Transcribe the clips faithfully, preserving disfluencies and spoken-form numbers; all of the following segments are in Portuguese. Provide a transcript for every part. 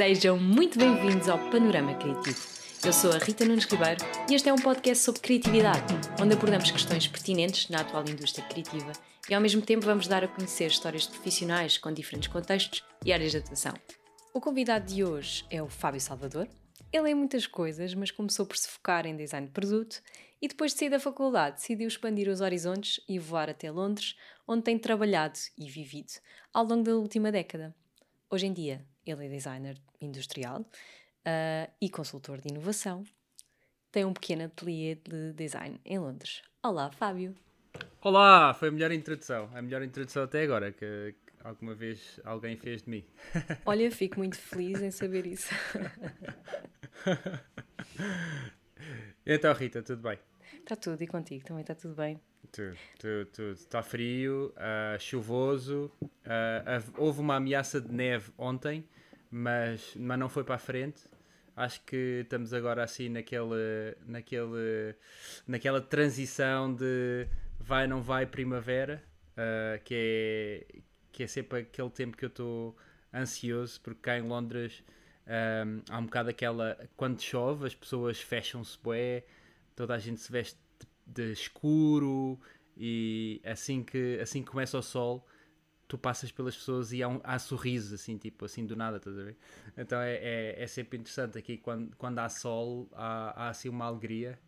Sejam muito bem-vindos ao Panorama Criativo. Eu sou a Rita Nunes Ribeiro e este é um podcast sobre criatividade, onde abordamos questões pertinentes na atual indústria criativa e ao mesmo tempo vamos dar a conhecer histórias de profissionais com diferentes contextos e áreas de atuação. O convidado de hoje é o Fábio Salvador. Ele é muitas coisas, mas começou por se focar em design de produto e depois de sair da faculdade decidiu expandir os horizontes e voar até Londres, onde tem trabalhado e vivido ao longo da última década. Hoje em dia, ele é designer industrial uh, e consultor de inovação. Tem um pequeno ateliê de design em Londres. Olá, Fábio. Olá, foi a melhor introdução, a melhor introdução até agora que alguma vez alguém fez de mim. Olha, fico muito feliz em saber isso. Então, Rita, tudo bem? Está tudo, e contigo? Também está tudo bem? Tudo, tudo, tudo. Está frio, uh, chuvoso, uh, houve uma ameaça de neve ontem, mas, mas não foi para a frente. Acho que estamos agora assim naquele, naquele, naquela transição de vai, não vai, primavera, uh, que, é, que é sempre aquele tempo que eu estou ansioso, porque cá em Londres um, há um bocado aquela... Quando chove, as pessoas fecham-se bué, toda a gente se veste de escuro e assim que, assim que começa o sol tu passas pelas pessoas e há, um, há sorrisos assim, tipo, assim do nada, estás a ver? Então é, é, é sempre interessante aqui quando, quando há sol há, há assim uma alegria,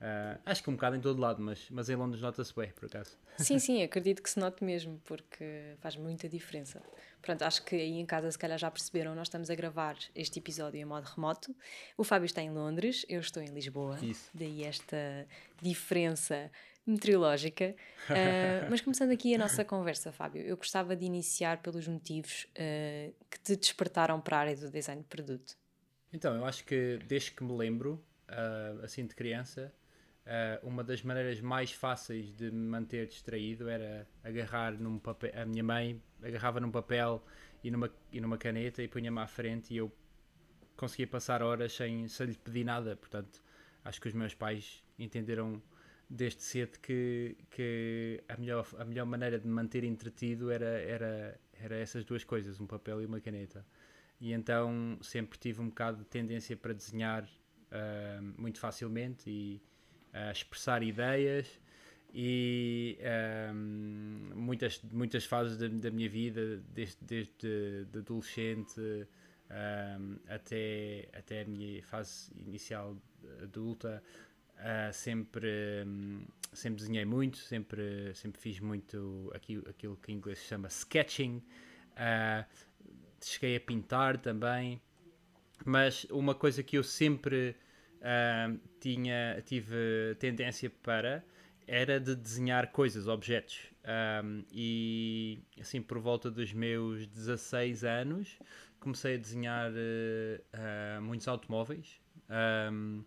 uh, acho que um bocado em todo lado, mas, mas em Londres nota-se bem, por acaso. Sim, sim, acredito que se note mesmo, porque faz muita diferença. Pronto, acho que aí em casa se calhar já perceberam, nós estamos a gravar este episódio em modo remoto. O Fábio está em Londres, eu estou em Lisboa. Isso. Daí esta diferença meteorológica. Uh, mas começando aqui a nossa conversa, Fábio, eu gostava de iniciar pelos motivos uh, que te despertaram para a área do design de produto. Então, eu acho que desde que me lembro, uh, assim de criança, Uh, uma das maneiras mais fáceis de me manter distraído era agarrar num papel. A minha mãe agarrava num papel e numa, e numa caneta e punha-me à frente e eu conseguia passar horas sem, sem lhe pedir nada. Portanto, acho que os meus pais entenderam desde cedo que, que a, melhor, a melhor maneira de me manter entretido era, era, era essas duas coisas, um papel e uma caneta. E então sempre tive um bocado de tendência para desenhar uh, muito facilmente e a expressar ideias e um, muitas, muitas fases da, da minha vida, desde, desde de adolescente um, até, até a minha fase inicial adulta, uh, sempre, um, sempre desenhei muito, sempre, sempre fiz muito aquilo, aquilo que em inglês se chama sketching, uh, cheguei a pintar também, mas uma coisa que eu sempre... Uh, tinha, tive tendência para, era de desenhar coisas, objetos, um, e assim por volta dos meus dezasseis anos comecei a desenhar uh, uh, muitos automóveis, um,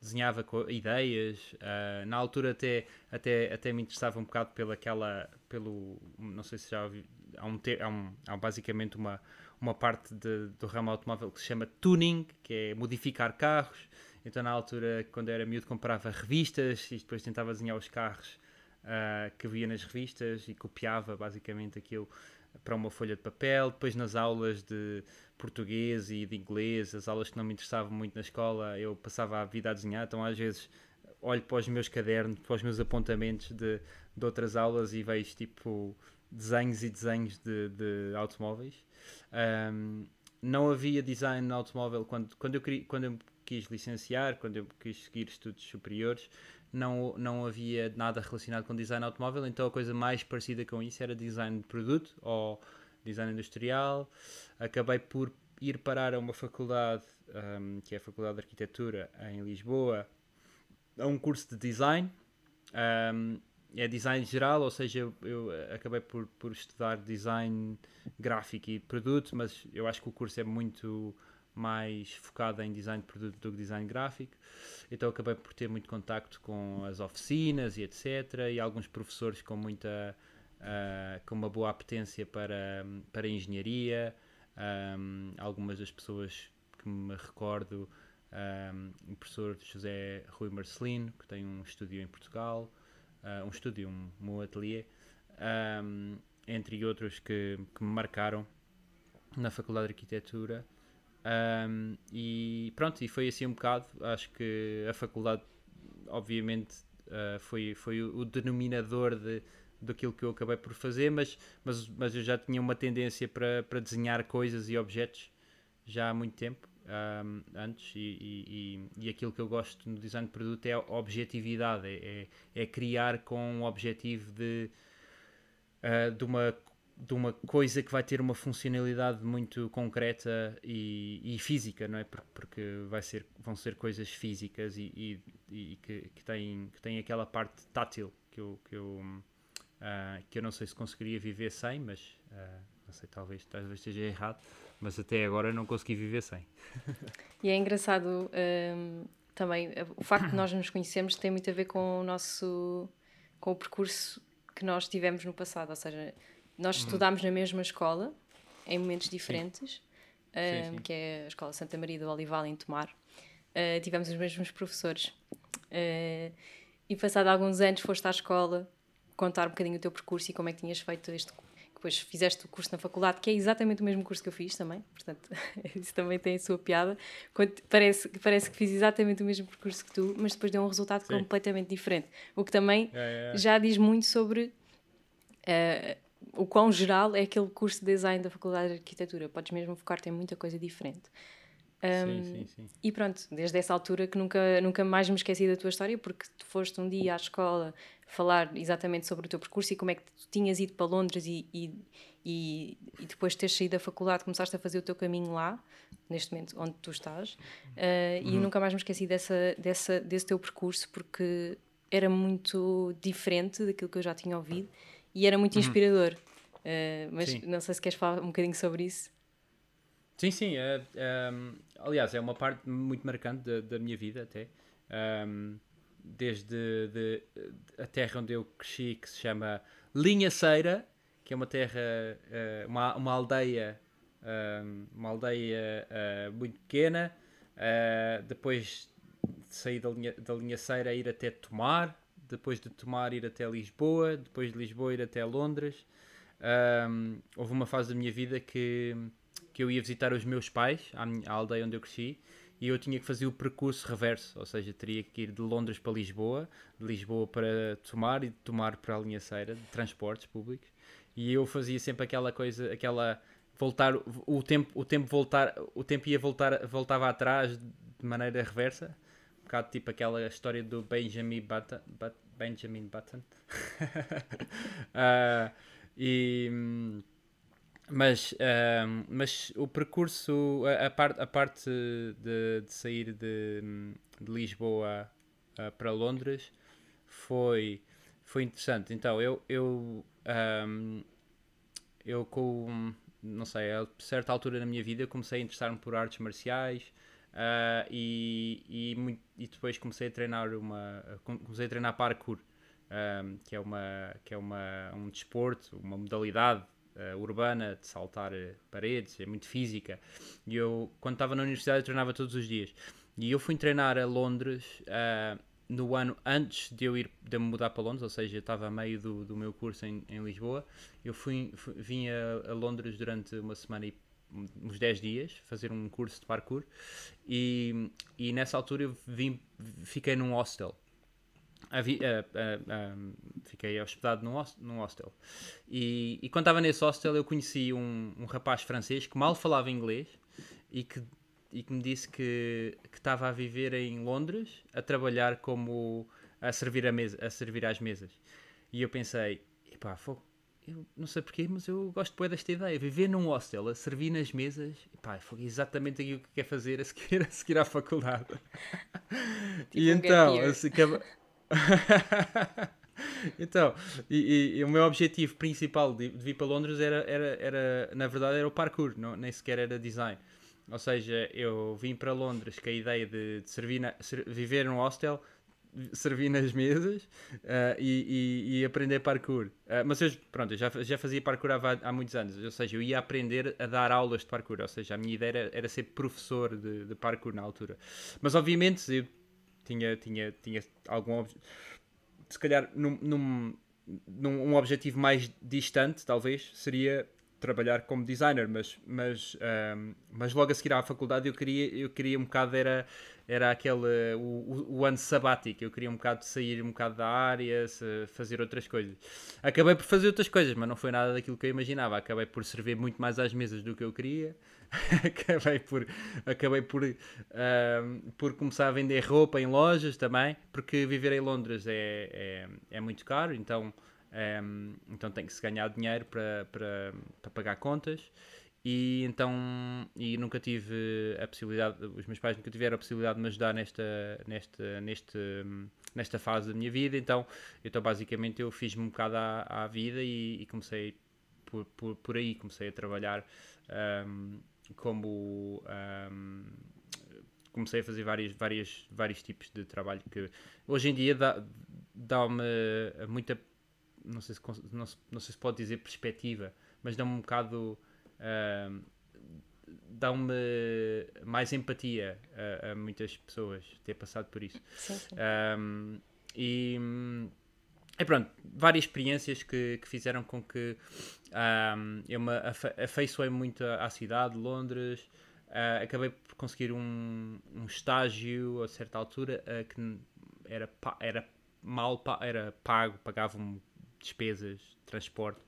desenhava co- ideias, uh, na altura até, até, até me interessava um bocado pela aquela, pelo, não sei se já ouvi, há, um te- há, um, há basicamente uma, uma parte de, do ramo automóvel que se chama tuning, que é modificar carros. Então, na altura, quando eu era miúdo, comprava revistas e depois tentava desenhar os carros uh, que via nas revistas e copiava, basicamente, aquilo para uma folha de papel. Depois, nas aulas de português e de inglês, as aulas que não me interessavam muito na escola, eu passava a vida a desenhar. Então, às vezes, olho para os meus cadernos, para os meus apontamentos de, de outras aulas e vejo, tipo, desenhos e desenhos de, de automóveis. Um, não havia design no automóvel quando, quando eu queria... Quando eu, quis licenciar, quando eu quis seguir estudos superiores, não, não havia nada relacionado com design automóvel, então a coisa mais parecida com isso era design de produto ou design industrial. Acabei por ir parar a uma faculdade, um, que é a Faculdade de Arquitetura, em Lisboa, a um curso de design. Um, é design geral, ou seja, eu, eu acabei por, por estudar design gráfico e produto, mas eu acho que o curso é muito... mais focada em design de produto do que design gráfico, então acabei por ter muito contacto com as oficinas e etc, e alguns professores com muita uh, com uma boa apetência para, para engenharia. Um, algumas das pessoas que me recordo, um, o professor José Rui Marcelino, que tem um estúdio em Portugal, uh, um estúdio, um, um ateliê, um, entre outros que, que me marcaram na Faculdade de Arquitetura. Um, e pronto, e foi assim um bocado. Acho que a faculdade, obviamente, uh, foi, foi o denominador de, daquilo que eu acabei por fazer, mas, mas, mas eu já tinha uma tendência para, para desenhar coisas e objetos já há muito tempo, um, antes, e, e, e aquilo que eu gosto no design de produto é a objetividade, é, é, é criar com o objetivo de, uh, de uma de uma coisa que vai ter uma funcionalidade muito concreta e, e física, não é? Porque vai ser, vão ser coisas físicas e, e, e que, que, têm, que têm aquela parte tátil que eu, que, eu, uh, que eu não sei se conseguiria viver sem, mas uh, não sei, talvez, talvez esteja errado, mas até agora não consegui viver sem. E é engraçado um, também, o facto de nós nos conhecermos tem muito a ver com o nosso, com o percurso que nós tivemos no passado, ou seja, nós estudámos na mesma escola, em momentos diferentes, sim. Um, sim, sim. que é a Escola Santa Maria do Olival, em Tomar. Uh, tivemos os mesmos professores. Uh, e passado alguns anos foste à escola contar um bocadinho o teu percurso e como é que tinhas feito este... Depois fizeste o curso na faculdade, que é exatamente o mesmo curso que eu fiz também, portanto, isso também tem a sua piada. Quando, parece, parece que fiz exatamente o mesmo percurso que tu, mas depois deu um resultado sim. completamente diferente. O que também é, é. já diz muito sobre... Uh, o quão geral é aquele curso de design da Faculdade de Arquitetura. Podes mesmo focar-te em muita coisa diferente. Um, sim, sim, sim. E pronto, desde essa altura que nunca, nunca mais me esqueci da tua história, porque tu foste um dia à escola falar exatamente sobre o teu percurso e como é que tu tinhas ido para Londres e, e, e, e depois de teres saído da faculdade começaste a fazer o teu caminho lá, neste momento onde tu estás. Uh, uhum. E nunca mais me esqueci dessa, dessa, desse teu percurso, porque era muito diferente daquilo que eu já tinha ouvido. E era muito inspirador. Uhum. Uh, mas sim. não sei se queres falar um bocadinho sobre isso. Sim, sim. Uh, um, aliás, é uma parte muito marcante da, da minha vida até. Um, desde de, de, a terra onde eu cresci, que se chama Linhaceira, que é uma terra, uh, uma, uma aldeia, uh, uma aldeia uh, muito pequena. Uh, depois de sair da, linha, da Linhaceira, ir até Tomar. Depois de Tomar, ir até Lisboa, depois de Lisboa, ir até Londres. Um, houve uma fase da minha vida que, que eu ia visitar os meus pais, à, minha, à aldeia onde eu cresci, e eu tinha que fazer o percurso reverso, ou seja, teria que ir de Londres para Lisboa, de Lisboa para Tomar e de Tomar para a Linhaceira, de transportes públicos. E eu fazia sempre aquela coisa, aquela... voltar o tempo, o tempo, voltar, o tempo ia voltar, voltava atrás de maneira reversa. Um bocado tipo aquela história do Benjamin Button, but, Benjamin Button. uh, e, mas, uh, mas o percurso, a, a, part, a parte de, de sair de, de Lisboa uh, para Londres foi, foi interessante. Então eu, eu, um, eu com, não sei, a certa altura da minha vida comecei a interessar-me por artes marciais. Uh, e, e, e depois comecei a treinar uma comecei a treinar parkour, um, que é uma que é uma um desporto, uma modalidade uh, urbana de saltar paredes, é muito física. E eu, quando estava na universidade, eu treinava todos os dias. E eu fui treinar a Londres uh, no ano antes de eu ir de me mudar para Londres, ou seja, eu estava a meio do, do meu curso em, em Lisboa. Eu fui, fui vim a, a Londres durante uma semana e uns dez dias, fazer um curso de parkour, e, e nessa altura eu vim, fiquei num hostel, Avi, uh, uh, uh, fiquei hospedado num, num hostel, e, e quando estava nesse hostel eu conheci um, um rapaz francês que mal falava inglês e que, e que me disse que, que estava a viver em Londres, a trabalhar como a servir, a mesa, a servir às mesas. E eu pensei, epá, fogo, eu não sei porquê, mas eu gosto bué desta ideia. Viver num hostel, a servir nas mesas, pá, foi exatamente aquilo que quer fazer a seguir, a seguir à faculdade. Tipo e um então, assim, que... então, e, e, e o meu objetivo principal de, de vir para Londres era, era, era, na verdade, era o parkour, não, nem sequer era design. Ou seja, eu vim para Londres com a ideia de, de servir na, ser, viver num hostel, servir nas mesas uh, e, e, e aprender parkour. Uh, mas eu, pronto, eu já, já fazia parkour há, há muitos anos, ou seja, eu ia aprender a dar aulas de parkour, ou seja, a minha ideia era, era ser professor de, de parkour na altura. Mas obviamente eu tinha, tinha, tinha algum, se calhar num, num, num um objetivo mais distante, talvez, seria trabalhar como designer, mas, mas, um, mas logo a seguir à faculdade eu queria, eu queria um bocado, era, era aquele, o, o ano sabático, eu queria um bocado de sair um bocado da área, fazer outras coisas. Acabei por fazer outras coisas, mas não foi nada daquilo que eu imaginava, acabei por servir muito mais às mesas do que eu queria, acabei por, acabei por, um, por começar a vender roupa em lojas também, porque viver em Londres é, é, é muito caro, então... Um, então tem que se ganhar dinheiro para, para, para pagar contas e então e nunca tive a possibilidade, os meus pais nunca tiveram a possibilidade de me ajudar nesta, nesta, neste, nesta fase da minha vida, então, então basicamente eu fiz-me um bocado à, à vida e, e comecei por, por, por aí, comecei a trabalhar um, como... Um, comecei a fazer vários, vários, vários tipos de trabalho que hoje em dia dá, dá-me muita... Não sei, se, não, não sei se pode dizer perspectiva, mas dá-me um bocado, uh, dá-me mais empatia a, a muitas pessoas ter passado por isso. Sim, sim. Um, e, e pronto, várias experiências que, que fizeram com que um, eu me afeiçoei muito à cidade de Londres, uh, acabei por conseguir um, um estágio a certa altura uh, que era, era mal, era pago, pagavam-me despesas, transporte,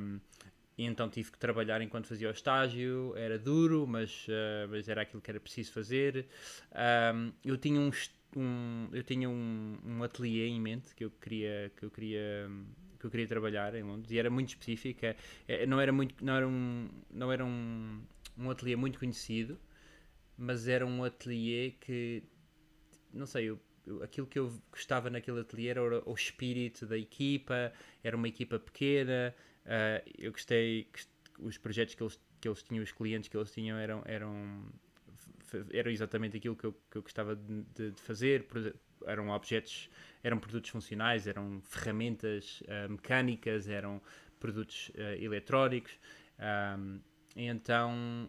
um, e então tive que trabalhar enquanto fazia o estágio, era duro, mas, uh, mas era aquilo que era preciso fazer. Um, eu tinha, um, um, eu tinha um, um ateliê em mente que eu, queria, que, eu queria, que eu queria trabalhar em Londres, e era muito específico, é, não era, muito, não era, um, não era um, um ateliê muito conhecido, mas era um ateliê que, não sei, eu aquilo que eu gostava naquele ateliê era o espírito da equipa, era uma equipa pequena, uh, eu gostei, os projetos que eles, que eles tinham, os clientes que eles tinham eram, eram, eram exatamente aquilo que eu, que eu gostava de, de fazer, eram objetos, eram produtos funcionais, eram ferramentas uh, mecânicas, eram produtos uh, eletrónicos, um, e então,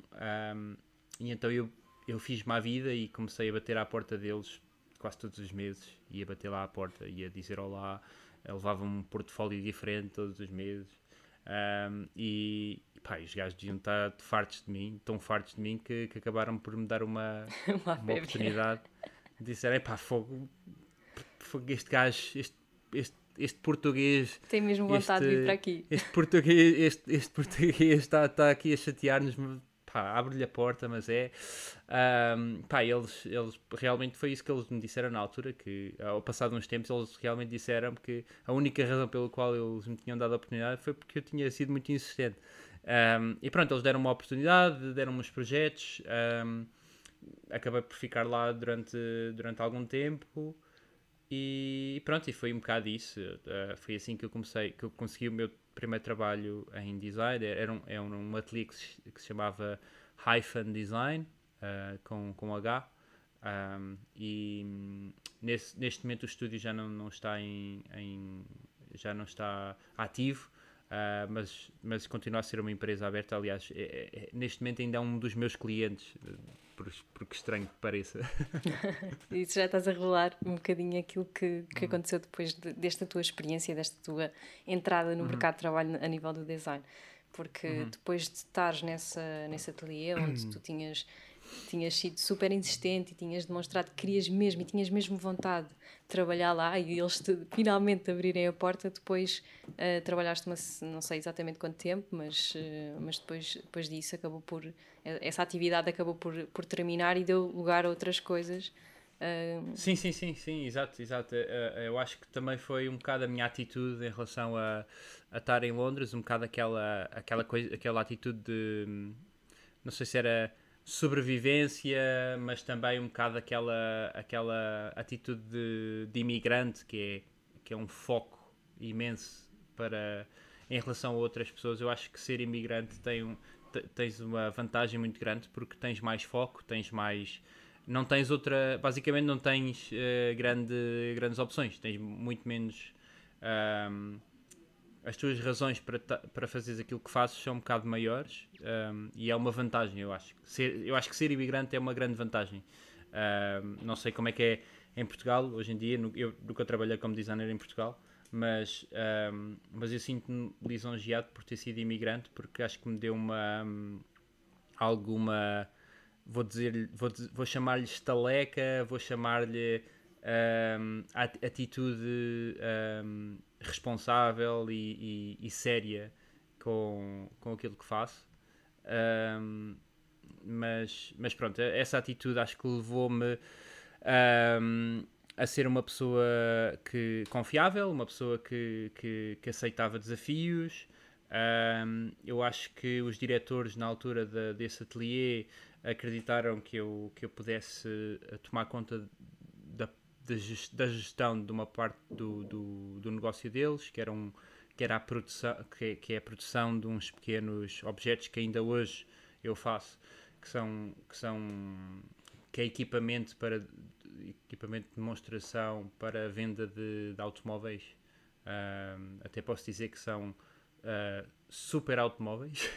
um, e então eu, eu fiz-me à vida e comecei a bater à porta deles quase todos os meses, ia bater lá à porta, ia dizer olá, levava um portfólio diferente todos os meses, um, e pá, os gajos deviam estar fartos de mim, tão fartos de mim que, que acabaram por me dar uma, uma, uma oportunidade, disseram, pá, fogo, fogo, este gajo, este, este, este português... Tem mesmo vontade este, de vir para aqui. Este português, este, este português está, está aqui a chatear-nos... Pá, abre-lhe a porta, mas é... Um, pá, eles, eles... Realmente foi isso que eles me disseram na altura, que ao passar de uns tempos eles realmente disseram que a única razão pela qual eles me tinham dado a oportunidade foi porque eu tinha sido muito insistente. Um, e pronto, eles deram uma oportunidade, deram-me os projetos, um, acabei por ficar lá durante, durante algum tempo e pronto, e foi um bocado isso. Uh, foi assim que eu comecei, que eu consegui o meu... primeiro trabalho em design, era um, era um ateliê que se, que se chamava Hyphen Design, uh, com, com H, um, e nesse, neste momento o estúdio já não, não está em, em, já não está ativo, uh, mas, mas continua a ser uma empresa aberta, aliás, é, é, é, neste momento ainda é um dos meus clientes, por, por que estranho que pareça. Isso já estás a revelar um bocadinho aquilo que, que uhum. aconteceu depois de, desta tua experiência, desta tua entrada no uhum. mercado de trabalho a nível do design, porque uhum. depois de estares nessa, nesse ateliê onde uhum. tu tinhas, tinhas sido super insistente e tinhas demonstrado que querias mesmo e tinhas mesmo vontade de trabalhar lá e eles te, finalmente abrirem a porta, depois uh, trabalhaste uma, não sei exatamente quanto tempo, mas, uh, mas depois, depois disso acabou por... essa atividade acabou por, por terminar e deu lugar a outras coisas. Uh... Sim, sim, sim, sim, exato, exato. Eu acho que também foi um bocado a minha atitude em relação a, a estar em Londres, um bocado aquela, aquela, coisa, aquela atitude de, não sei se era sobrevivência, mas também um bocado aquela, aquela atitude de, de imigrante, que é, que é um foco imenso para, em relação a outras pessoas. Eu acho que ser imigrante tem um... tens uma vantagem muito grande porque tens mais foco, tens mais... não tens outra... basicamente não tens uh, grande, grandes opções, tens muito menos... Um, as tuas razões para, para fazeres aquilo que fazes são um bocado maiores, um, e é uma vantagem, eu acho. Ser, eu acho que ser imigrante é uma grande vantagem. Um, não sei como é que é em Portugal, hoje em dia, eu nunca trabalhei como designer em Portugal, mas, um, mas eu sinto-me lisonjeado por ter sido imigrante, porque acho que me deu uma alguma, vou dizer, vou, vou chamar-lhe estaleca, vou chamar-lhe um, atitude um, responsável e, e, e séria com, com aquilo que faço. Um, mas, mas pronto, essa atitude acho que levou-me um, a ser uma pessoa que, confiável, uma pessoa que, que, que aceitava desafios. Um, eu acho que os diretores na altura de, desse ateliê acreditaram que eu, que eu pudesse tomar conta da, da gestão de uma parte do, do, do negócio deles, que era, um, que, era a produção, que, que é a produção de uns pequenos objetos que ainda hoje eu faço, que são, que são que é equipamento, para, equipamento de demonstração para a venda de, de automóveis. Um, até posso dizer que são uh, super automóveis.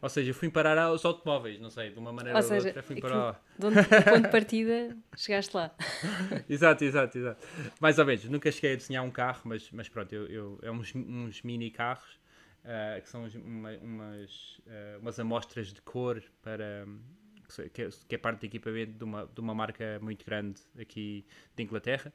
Ou seja, eu fui parar aos automóveis, não sei, de uma maneira ou, ou seja, outra. Fui parar que, ao... de onde, do ponto de partida, chegaste lá. Exato, exato, exato. Mais ou menos, nunca cheguei a desenhar um carro, mas, mas pronto, eu, eu, é uns, uns mini carros. Uh, que são uma, umas, uh, umas amostras de cor para, que, é, que é parte do equipamento de uma, de uma marca muito grande aqui de Inglaterra.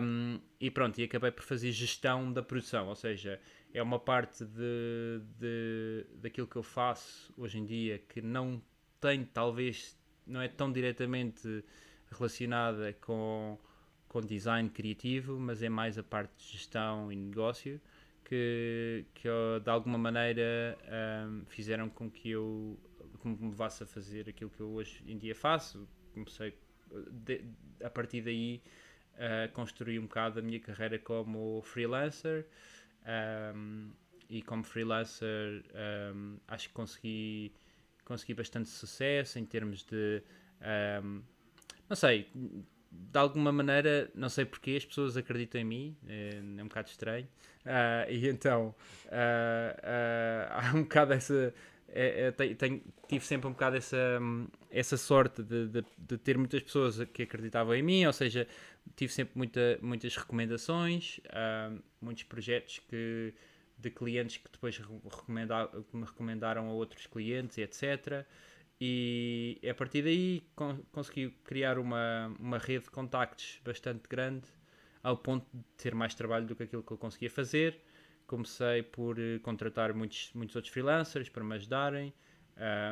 Um, e pronto, e acabei por fazer gestão da produção, ou seja, é uma parte de, de, daquilo que eu faço hoje em dia que não tem, talvez, não é tão diretamente relacionada com, com design criativo, mas é mais a parte de gestão e negócio. Que, que de alguma maneira um, fizeram com que eu que me levasse a fazer aquilo que eu hoje em dia faço. Comecei de, a partir daí a uh, construir um bocado a minha carreira como freelancer, um, e como freelancer um, acho que consegui, consegui bastante sucesso em termos de, um, não sei, de alguma maneira, não sei porque as pessoas acreditam em mim, é, é um bocado estranho, uh, e então uh, uh, há um bocado essa, é, é, tenho, tive sempre um bocado essa, essa sorte de, de, de ter muitas pessoas que acreditavam em mim, ou seja, tive sempre muita, muitas recomendações, uh, muitos projetos que, de clientes que depois recomenda, que me recomendaram a outros clientes, etcétera. E a partir daí consegui criar uma, uma rede de contactos bastante grande, ao ponto de ter mais trabalho do que aquilo que eu conseguia fazer. Comecei por contratar muitos, muitos outros freelancers para me ajudarem,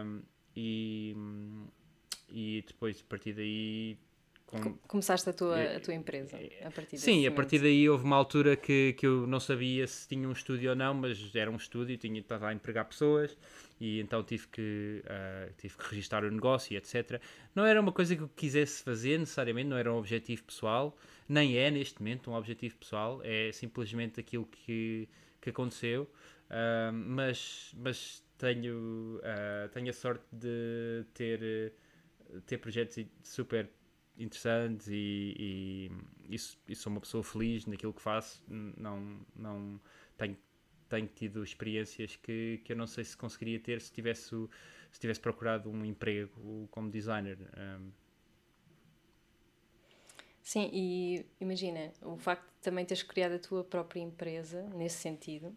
um, e, e depois a partir daí... Com... Começaste a tua, a tua empresa a partir desse Sim, momento. A partir daí houve uma altura que, que eu não sabia se tinha um estúdio ou não, mas era um estúdio, tinha, estava a empregar pessoas e então tive que, uh, tive que registar o negócio, etcétera. Não era uma coisa que eu quisesse fazer necessariamente, não era um objetivo pessoal, nem é neste momento um objetivo pessoal, é simplesmente aquilo que, que aconteceu, uh, mas, mas tenho, uh, tenho a sorte de ter, ter projetos super interessantes e, e, e sou uma pessoa feliz naquilo que faço. Não, não, tenho, tenho tido experiências que, que eu não sei se conseguiria ter se tivesse, se tivesse procurado um emprego como designer. Um... Sim, e imagina, o facto de também teres criado a tua própria empresa, nesse sentido,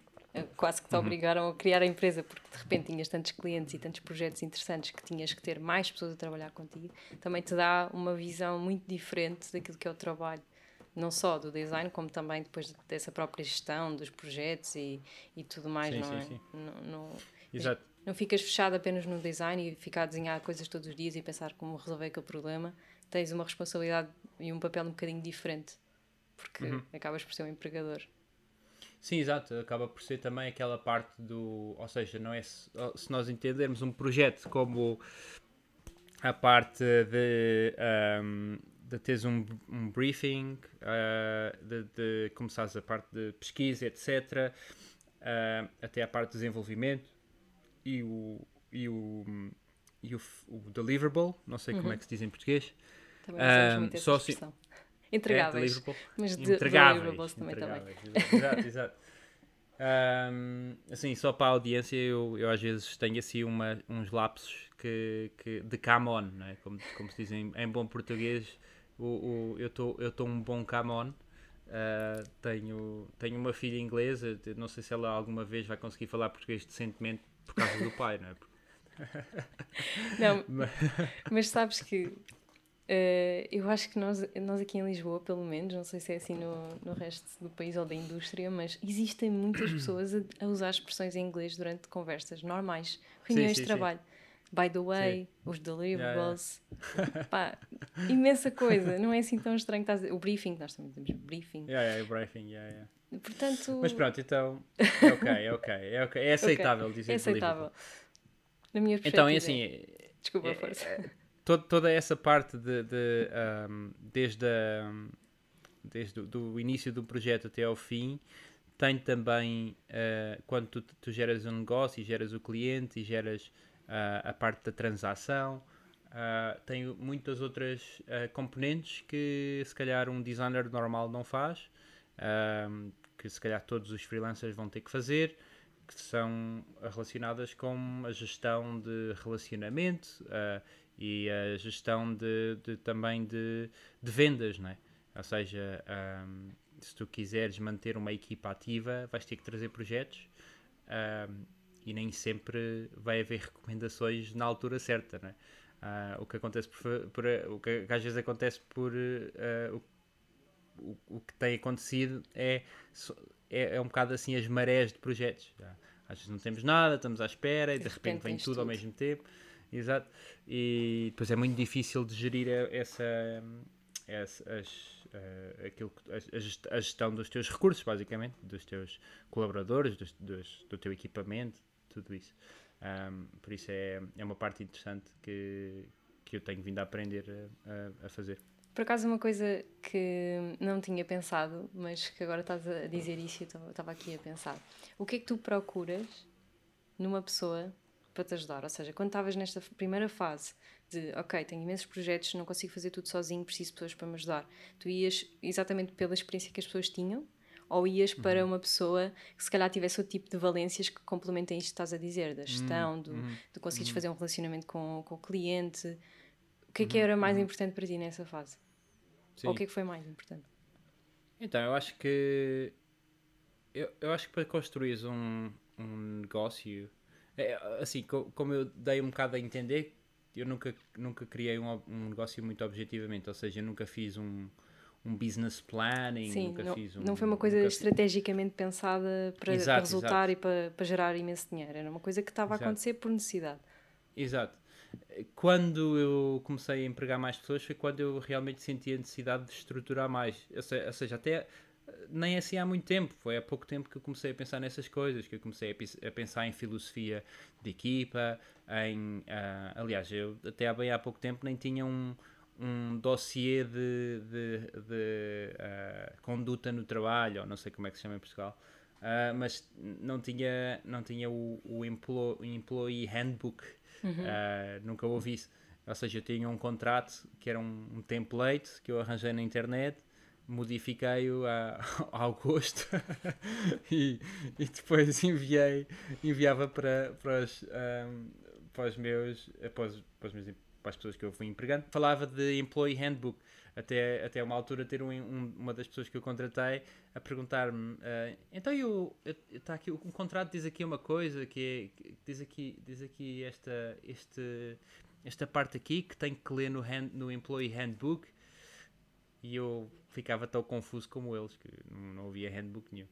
quase que te obrigaram a criar a empresa, porque de repente tinhas tantos clientes e tantos projetos interessantes que tinhas que ter mais pessoas a trabalhar contigo, também te dá uma visão muito diferente daquilo que é o trabalho, não só do design, como também depois dessa própria gestão dos projetos e, e tudo mais, sim, não sim, é? Sim. Não, não, exato. Não ficas fechado apenas no design e ficar a desenhar coisas todos os dias e pensar como resolver aquele problema. Tens uma responsabilidade e um papel um bocadinho diferente, porque uhum. acabas por ser um empregador. Sim, exato. Acaba por ser também aquela parte do... Ou seja, não é se, se nós entendermos um projeto como a parte de, um, de teres um, um briefing, uh, de, de começares a parte de pesquisa, etcétera, uh, até a parte de desenvolvimento e o, e o, e o, o deliverable, não sei uhum. como é que se diz em português. Também usamos um, muito essa expressão. Entregáveis, é, mas de, entregáveis, também entregáveis. Também. Exato, exato. Um, assim, só para a audiência, eu, eu às vezes tenho assim uma, uns lapsos que, que, de camon, não é? Como, como se diz em, em bom português, o, o, eu estou um bom camon, uh, Uh, tenho, tenho uma filha inglesa, não sei se ela alguma vez vai conseguir falar português decentemente por causa do pai, não é? Não, mas... mas sabes que uh, eu acho que nós, nós aqui em Lisboa, pelo menos, não sei se é assim no, no resto do país ou da indústria, mas existem muitas pessoas a, a usar expressões em inglês durante conversas normais, reuniões sim, sim, de trabalho. Sim. By the way, sim, os deliverables, yeah, yeah. Pá, imensa coisa, não é assim tão estranho. Estás a... O briefing, nós também temos briefing. Yeah, yeah, o briefing, yeah, yeah. Portanto... Mas pronto, então, é ok, é ok, é, okay. É aceitável okay. dizer é aceitável. Na minha perspectiva. Então, é assim... Desculpa, é, força. É, é, todo, toda essa parte de, de um, desde, a, desde do, do início do projeto até ao fim... Tem também, uh, quando tu, tu geras um negócio e geras o cliente e geras... Uh, a parte da transação, uh, tem muitas outras uh, componentes que se calhar um designer normal não faz, uh, que se calhar todos os freelancers vão ter que fazer, que são relacionadas com a gestão de relacionamento uh, e a gestão de, de, também de, de vendas, não é? Ou seja, um, se tu quiseres manter uma equipa ativa, vais ter que trazer projetos, uh, e nem sempre vai haver recomendações na altura certa, né? Uh, o que acontece por, por o que às vezes acontece por uh, o, o que tem acontecido é, é é um bocado assim as marés de projetos. Às vezes não temos nada, estamos à espera e de, de repente, repente vem tudo, tudo ao mesmo tempo, exato. E depois é muito difícil de gerir essa, essa as, Uh, aquilo que, a, a gestão dos teus recursos, basicamente, dos teus colaboradores, dos, dos, do teu equipamento, tudo isso. Um, por isso é, é uma parte interessante que, que eu tenho vindo a aprender a, a fazer. Por acaso, uma coisa que não tinha pensado, mas que agora estás a dizer isso e eu estava aqui a pensar. O que é que tu procuras numa pessoa para te ajudar? Ou seja, quando estavas nesta primeira fase... de, ok, tenho imensos projetos, não consigo fazer tudo sozinho, preciso de pessoas para me ajudar. Tu ias exatamente pela experiência que as pessoas tinham? Ou ias para uhum. uma pessoa que se calhar tivesse outro tipo de valências que complementem isto que estás a dizer, da gestão, uhum. do, de conseguires uhum. fazer um relacionamento com, com o cliente? O que é que era mais uhum. importante para ti nessa fase? Sim. Ou o que é que foi mais importante? Então, eu acho que... Eu, eu acho que para construires um, um negócio... É, assim, como eu dei um bocado a entender... Eu nunca, nunca criei um, um negócio muito objetivamente, ou seja, eu nunca fiz um, um business planning, sim, nunca não, fiz um... não foi uma coisa nunca... estrategicamente pensada para, exato, para resultar, exato, e para, para gerar imenso dinheiro, era uma coisa que estava, exato, a acontecer por necessidade. Exato. Quando eu comecei a empregar mais pessoas foi quando eu realmente senti a necessidade de estruturar mais, ou seja, ou seja até nem assim há muito tempo, foi há pouco tempo que eu comecei a pensar nessas coisas, que eu comecei a, a pensar em filosofia de equipa, em, uh, aliás, eu até há bem há pouco tempo nem tinha um, um dossiê de, de, de uh, conduta no trabalho, ou não sei como é que se chama em Portugal, uh, mas não tinha, não tinha o, o employee handbook, uhum. uh, nunca ouvi isso, ou seja, eu tinha um contrato que era um, um template que eu arranjei na internet, modifiquei-o a, ao gosto e, e depois enviei, enviava para, para, os, um, para os meus, para, os, para, os meus, para as pessoas que eu fui empregando. Falava de Employee Handbook, até, até uma altura ter um, um, uma das pessoas que eu contratei a perguntar-me, uh, então eu, eu, tá aqui, o um contrato diz aqui uma coisa, que, é, que diz aqui, diz aqui esta, este, esta parte aqui que tem que ler no, hand, no Employee Handbook, e eu ficava tão confuso como eles, que não havia handbook nenhum.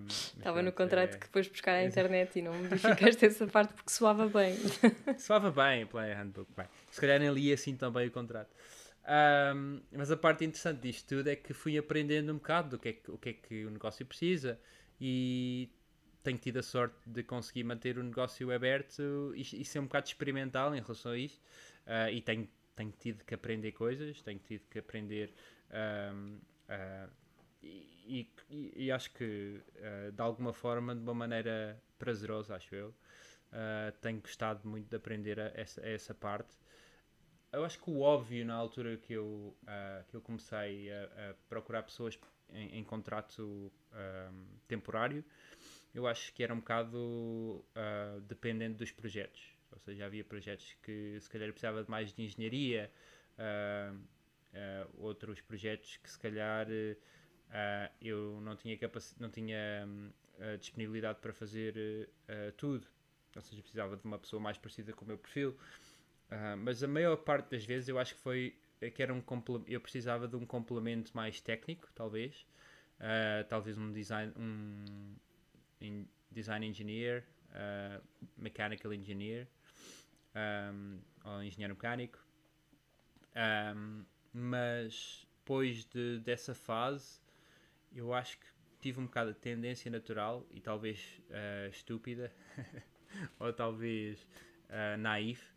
Um, Estava pronto, no contrato é... que depois buscar à internet e não modificaste essa parte porque soava bem. Soava bem, play handbook. Bem, se calhar nem li assim também o contrato. Um, mas a parte interessante disto tudo é que fui aprendendo um bocado do que é que o, que é que o negócio precisa e tenho tido a sorte de conseguir manter o negócio aberto e, e ser um bocado experimental em relação a isto. Uh, e tenho Tenho tido que aprender coisas, tenho tido que aprender um, uh, e, e, e acho que uh, de alguma forma, de uma maneira prazerosa, acho eu, uh, tenho gostado muito de aprender a essa, a essa parte. Eu acho que o óbvio na altura que eu, uh, que eu comecei a, a procurar pessoas em, em contrato um, temporário, eu acho que era um bocado uh, dependente dos projetos. Ou seja, havia projetos que se calhar precisava de mais de engenharia, uh, uh, outros projetos que se calhar uh, uh, eu não tinha, capac... não tinha uh, disponibilidade para fazer uh, tudo, ou seja, precisava de uma pessoa mais parecida com o meu perfil, uh, mas a maior parte das vezes eu acho que foi que era um complemento, eu precisava de um complemento mais técnico, talvez, uh, talvez um design, um in, design engineer, uh, mechanical engineer, um, ou engenheiro mecânico, um, mas depois de, dessa fase, eu acho que tive um bocado de tendência natural e talvez uh, estúpida, ou talvez uh, naif,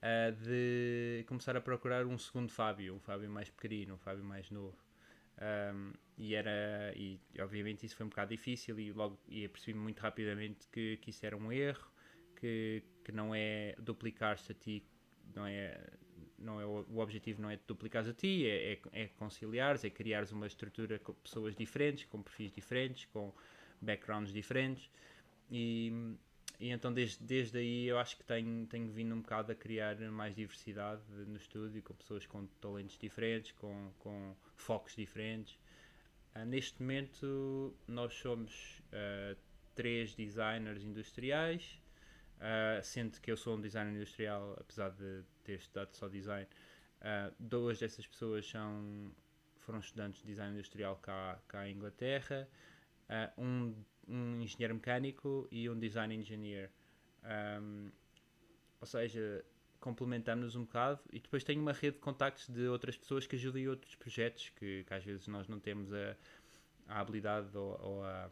Uh, de começar a procurar um segundo Fábio, um Fábio mais pequenino, um Fábio mais novo, um, e era, e obviamente isso foi um bocado difícil e logo e apercebi-me muito rapidamente que, que isso era um erro, que, que não é duplicar-se a ti, não é, não é, o objetivo não é duplicar-se a ti, é, é, é conciliar-se, é criares uma estrutura com pessoas diferentes, com perfis diferentes, com backgrounds diferentes, e... E então desde, desde aí eu acho que tenho, tenho vindo um bocado a criar mais diversidade no estúdio, com pessoas com talentos diferentes, com, com focos diferentes. Uh, neste momento nós somos uh, três designers industriais, uh, sendo que eu sou um designer industrial, apesar de ter estudado só design. Uh, duas dessas pessoas são, foram estudantes de design industrial cá, cá em Inglaterra. Uh, um um engenheiro mecânico e um design engineer, um, ou seja, complementamos-nos um bocado, e depois tenho uma rede de contactos de outras pessoas que ajudam em outros projetos que, que às vezes nós não temos a, a habilidade ou, ou, a,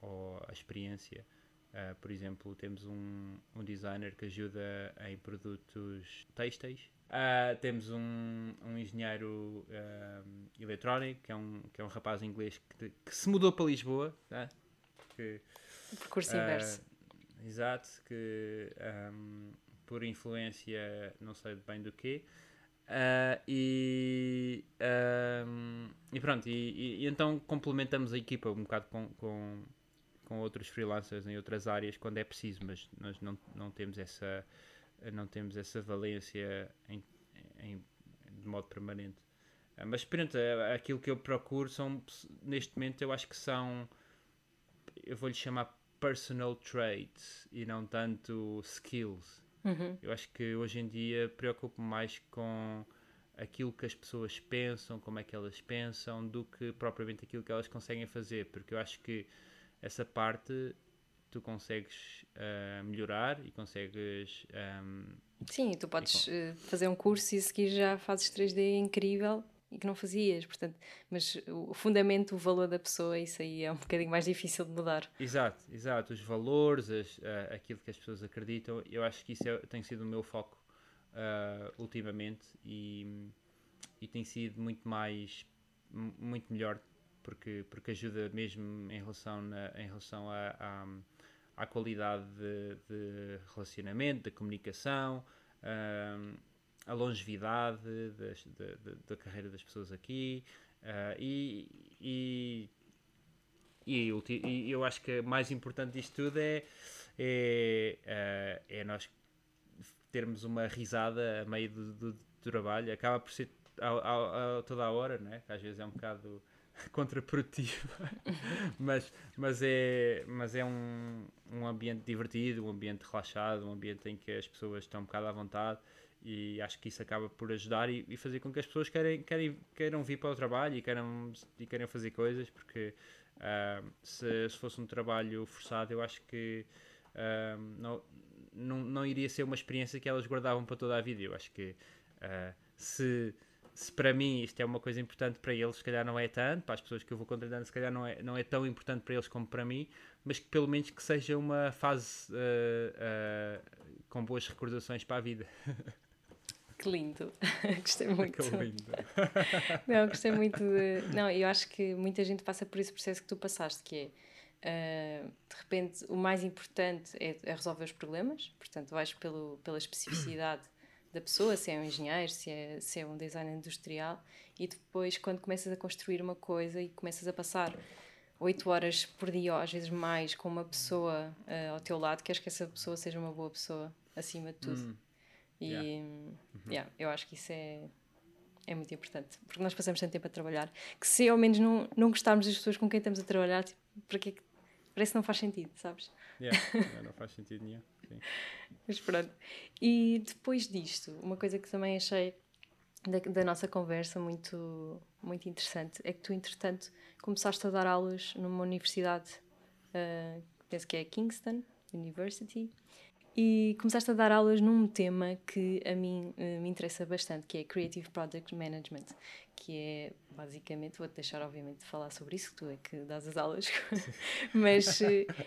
ou a experiência. Uh, por exemplo, temos um, um designer que ajuda em produtos têxteis, uh, temos um, um engenheiro um, eletrónico, que é um, que é um rapaz inglês que, que se mudou para Lisboa, tá? Que, percurso uh, inverso. Exato, que um, por influência não sei bem do quê. Uh, e, um, e pronto, e, e então complementamos a equipa um bocado com, com, com outros freelancers em outras áreas quando é preciso, mas nós não, não, temos, essa, não temos essa valência em, em, de modo permanente. Uh, mas pronto, aquilo que eu procuro são, neste momento eu acho que são... eu vou-lhe chamar personal traits e não tanto skills. Uhum. Eu acho que hoje em dia preocupo-me mais com aquilo que as pessoas pensam, como é que elas pensam, do que propriamente aquilo que elas conseguem fazer, porque eu acho que essa parte tu consegues uh, melhorar e consegues... Um, Sim, tu podes e, fazer um curso e seguir já fazes três D incrível... e que não fazias, portanto, mas o fundamento, o valor da pessoa, isso aí é um bocadinho mais difícil de mudar. Exato, exato, os valores, as, uh, aquilo que as pessoas acreditam, eu acho que isso é, tem sido o meu foco uh, ultimamente, e, e tem sido muito mais, muito melhor, porque, porque ajuda mesmo em relação, na, em relação a, a, à qualidade de, de relacionamento, da comunicação, uh, a longevidade das, da, da, da carreira das pessoas aqui, uh, e, e, e, e eu acho que o mais importante disto tudo é, é, uh, é nós termos uma risada a meio do, do, do trabalho, acaba por ser ao, ao, a toda a hora, né? Às vezes é um bocado contraprodutivo, mas, mas é, mas é um, um ambiente divertido, um ambiente relaxado, um ambiente em que as pessoas estão um bocado à vontade, e acho que isso acaba por ajudar e, e fazer com que as pessoas querem, querem, queiram vir para o trabalho e queiram, e queiram fazer coisas, porque uh, se, se fosse um trabalho forçado eu acho que uh, não, não, não iria ser uma experiência que elas guardavam para toda a vida. Eu acho que uh, se, se para mim isto é uma coisa importante, para eles se calhar não é tanto, para as pessoas que eu vou contratando se calhar não é, não é tão importante para eles como para mim, mas que pelo menos que seja uma fase uh, uh, com boas recordações para a vida. Que lindo, gostei muito. Que lindo. Não, gostei muito de... Não, eu acho que muita gente passa por esse processo que tu passaste, que é, uh, de repente, o mais importante é, é resolver os problemas, portanto, vais pelo, pela especificidade da pessoa, se é um engenheiro, se é, se é um designer industrial, e depois, quando começas a construir uma coisa e começas a passar oito horas por dia, ou às vezes mais, com uma pessoa uh, ao teu lado, queres que essa pessoa seja uma boa pessoa, acima de tudo. Hum. E yeah. Uhum. Yeah, eu acho que isso é, é muito importante, porque nós passamos tanto tempo a trabalhar, que se ao menos não, não gostarmos das pessoas com quem estamos a trabalhar, tipo, para que é que... parece que não faz sentido, sabes? Yeah, não faz sentido nenhum. Sim. Mas pronto. E depois disto, uma coisa que também achei da, da nossa conversa muito, muito interessante é que tu, entretanto, começaste a dar aulas numa universidade, uh, penso que é a Kingston University, e começaste a dar aulas num tema que a mim uh, me interessa bastante, que é Creative Product Management, que é, basicamente, vou-te deixar, obviamente, de falar sobre isso, que tu é que dás as aulas, mas, uh,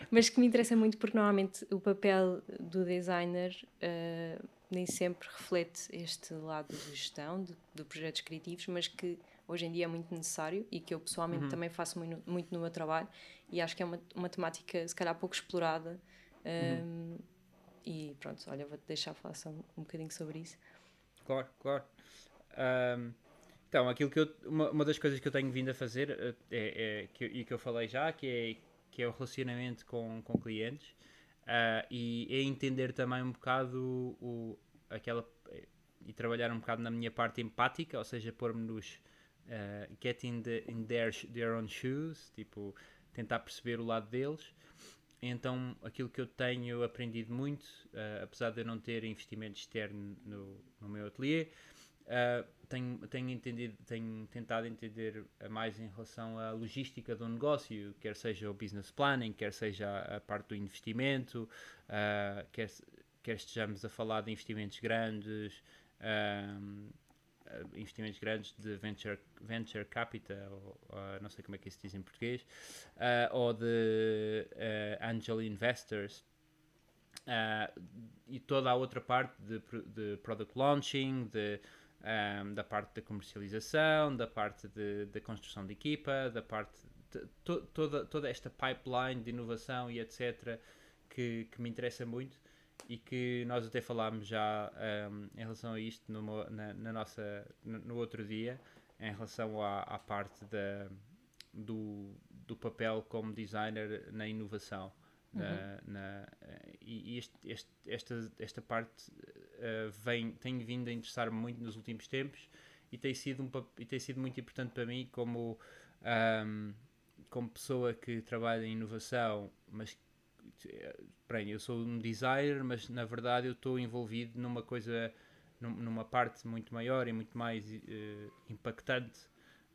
mas que me interessa muito porque, normalmente, o papel do designer uh, nem sempre reflete este lado de gestão, de, de projetos criativos, mas que hoje em dia é muito necessário e que eu, pessoalmente, uhum. também faço muito, muito no meu trabalho, e acho que é uma, uma temática, se calhar, pouco explorada, uh, uhum. E pronto, olha, vou-te deixar falar só um, um bocadinho sobre isso. Claro, claro. Um, então, aquilo que eu, uma, uma das coisas que eu tenho vindo a fazer, é, é, que, e que eu falei já, que é, que é o relacionamento com, com clientes, uh, e é entender também um bocado o, aquela, e trabalhar um bocado na minha parte empática, ou seja, pôr-me nos uh, getting the, in their, their own shoes, tipo, tentar perceber o lado deles. Então, aquilo que eu tenho aprendido muito, uh, apesar de eu não ter investimento externo no, no meu ateliê, uh, tenho, tenho, entendido, tenho tentado entender mais em relação à logística do negócio, quer seja o business planning, quer seja a parte do investimento, uh, quer, quer estejamos a falar de investimentos grandes, um, investimentos grandes de venture, venture capital, ou, ou, não sei como é que isso diz em português, uh, ou de uh, angel investors, uh, e toda a outra parte de, de product launching, de, um, da parte da comercialização, da parte da construção de equipa, da parte de, to, toda, toda esta pipeline de inovação e etcétera, que, que me interessa muito. E que nós até falámos já um, em relação a isto no, na, na nossa, no, no outro dia, em relação à, à parte da, do, do papel como designer na inovação. Uhum. Na, na, e este, este, esta, esta parte uh, vem, tem vindo a interessar-me muito nos últimos tempos, e tem sido, um, e tem sido muito importante para mim como, um, como pessoa que trabalha em inovação, mas eu sou um designer, mas na verdade eu estou envolvido numa coisa, numa parte muito maior e muito mais uh, impactante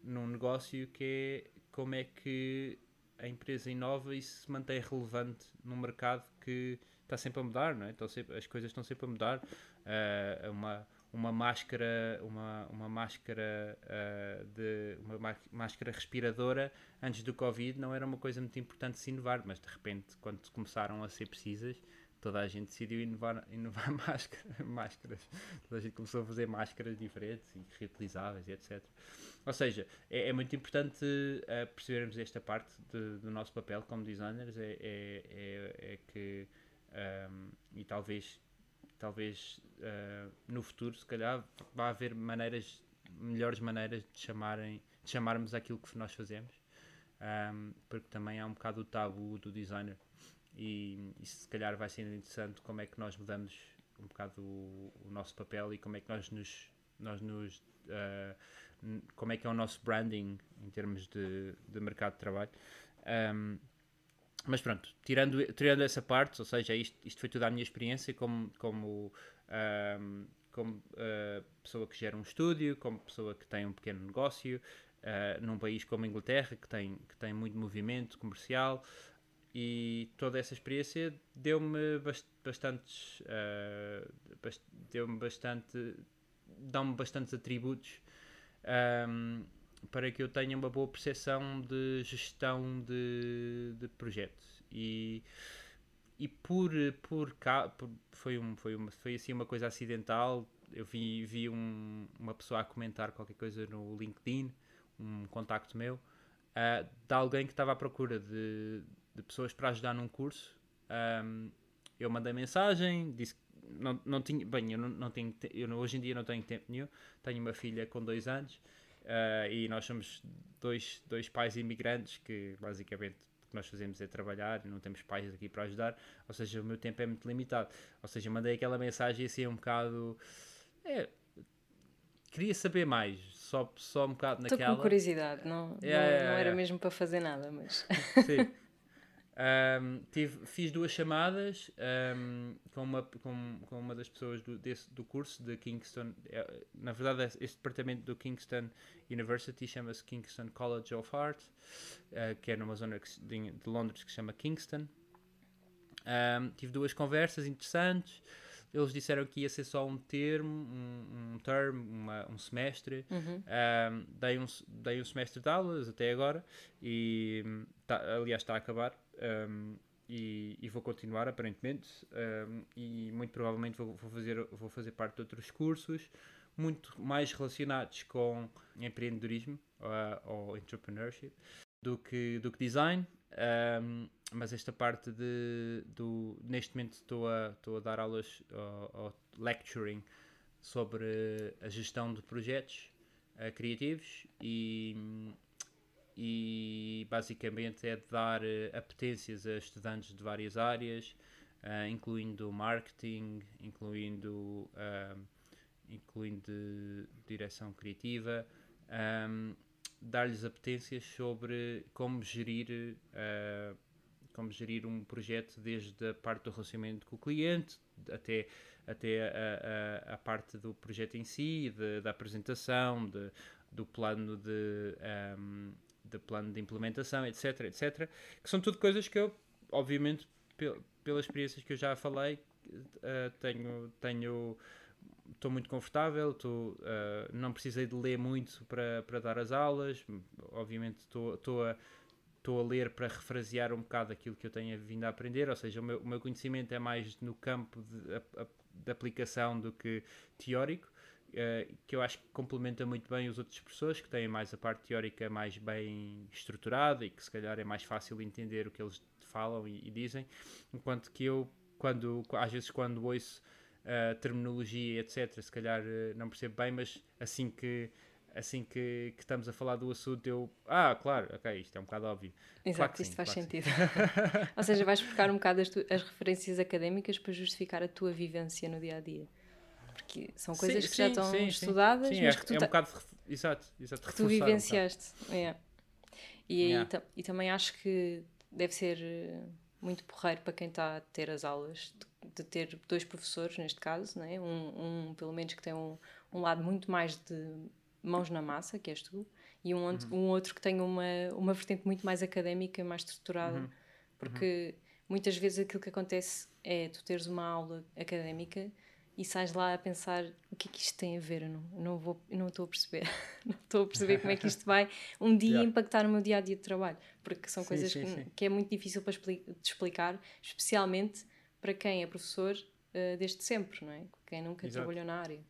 num negócio, que é como é que a empresa inova e se mantém relevante num mercado que está sempre a mudar, não é? Estão sempre, as coisas estão sempre a mudar. Uh, uma, uma máscara, uma, uma máscara uh, de uma máscara respiradora antes do Covid não era uma coisa muito importante se inovar, mas de repente, quando começaram a ser precisas, toda a gente decidiu inovar, inovar máscara, máscaras, toda a gente começou a fazer máscaras diferentes e reutilizáveis, e etcétera. Ou seja, é, é muito importante uh, percebermos esta parte de, do nosso papel como designers, é, é, é, é que um, e talvez talvez uh, no futuro, se calhar, vai haver maneiras, melhores maneiras de, chamarem, de chamarmos aquilo que nós fazemos, um, porque também há um bocado o tabu do designer, e, e se calhar vai ser interessante como é que nós mudamos um bocado o, o nosso papel, e como é que nós nos, nós nos uh, como é que é o nosso branding em termos de, de mercado de trabalho. Um, Mas pronto, tirando, tirando essa parte, ou seja, isto, isto foi toda a minha experiência como, como, um, como uh, pessoa que gera um estúdio, como pessoa que tem um pequeno negócio, uh, num país como a Inglaterra, que tem, que tem muito movimento comercial, e toda essa experiência deu-me bast- bastantes, uh, bast- deu-me bastante, dá-me bastantes atributos, um, para que eu tenha uma boa percepção de gestão de, de projetos, e, e por, por cá por, foi, um, foi, uma, foi assim uma coisa acidental. Eu vi, vi um, uma pessoa a comentar qualquer coisa no LinkedIn, um contacto meu, uh, de alguém que estava à procura de, de pessoas para ajudar num curso. Um, eu mandei mensagem, disse que não, não tinha, bem, eu, não, não tenho, eu hoje em dia não tenho tempo nenhum, tenho uma filha com dois anos, Uh, e nós somos dois, dois pais imigrantes, que basicamente o que nós fazemos é trabalhar, e não temos pais aqui para ajudar, ou seja, o meu tempo é muito limitado. Ou seja, mandei aquela mensagem assim um bocado, é, queria saber mais, só, só um bocado naquela... Estou com curiosidade, não, é, não, é, não era é. mesmo para fazer nada, mas... Sim. Um, tive, fiz duas chamadas um, com, uma, com, com uma das pessoas do, desse, do curso de Kingston. Na verdade, este departamento do Kingston University chama-se Kingston College of Art, uh, que é numa zona de, de Londres que se chama Kingston. Um, tive duas conversas interessantes. Eles disseram que ia ser só um termo, um, um termo, uma, um semestre. Uhum. Um, dei, um, dei um semestre de aulas até agora e, tá, aliás, está a acabar. Um, e, e vou continuar aparentemente, um, e muito provavelmente vou, vou, fazer, vou fazer parte de outros cursos muito mais relacionados com empreendedorismo uh, ou entrepreneurship do que, do que design, um, mas esta parte de, do, neste momento estou a, estou a dar aulas ou lecturing sobre a gestão de projetos uh, criativos e e basicamente é dar uh, apetências a estudantes de várias áreas, uh, incluindo marketing, incluindo, uh, incluindo direção criativa, um, dar-lhes apetências sobre como gerir, uh, como gerir um projeto desde a parte do relacionamento com o cliente até, até a, a, a parte do projeto em si, de, da apresentação, de, do plano de... Um, de plano de implementação, etc, etc, que são tudo coisas que eu, obviamente, pel, pelas experiências que eu já falei, uh, tenho, tenho, estou muito confortável, tô, uh, não precisei de ler muito para, para dar as aulas, obviamente estou a, a ler para refrasear um bocado aquilo que eu tenho vindo a aprender, ou seja, o meu, o meu conhecimento é mais no campo de, a, de aplicação do que teórico, Uh, que eu acho que complementa muito bem os outros professores, que têm mais a parte teórica mais bem estruturada e que se calhar é mais fácil entender o que eles falam e, e dizem, enquanto que eu, quando, às vezes quando ouço uh, terminologia, etcétera, se calhar uh, não percebo bem, mas assim que, assim que, que estamos a falar do assunto, eu, ah, claro, ok, isto é um bocado óbvio. Exato, claro que isto sim, faz claro sentido. Ou seja, vais buscar um bocado as, tu, as referências académicas para justificar a tua vivência no dia-a-dia. Porque são coisas sim, que sim, já estão sim, estudadas, sim, mas é, que tu, é um bocado de, exato, exato, que tu vivenciaste. Um yeah. E, yeah. E, e também acho que deve ser muito porreiro para quem está a ter as aulas, de, de ter dois professores, neste caso, né? um, um pelo menos que tem um, um lado muito mais de mãos na massa, que és tu, e um, uhum. um outro que tem uma, uma vertente muito mais académica, mais estruturada, uhum. porque uhum. muitas vezes aquilo que acontece é tu teres uma aula académica e sais lá a pensar, o que é que isto tem a ver? Eu não, não vou, não estou a perceber. Não estou a perceber como é que isto vai um dia yeah. impactar o meu dia-a-dia de trabalho. Porque são sim, coisas sim, que, sim. que é muito difícil para expli- de explicar, especialmente para quem é professor uh, desde sempre, não é? Quem nunca Exato. Trabalhou na área.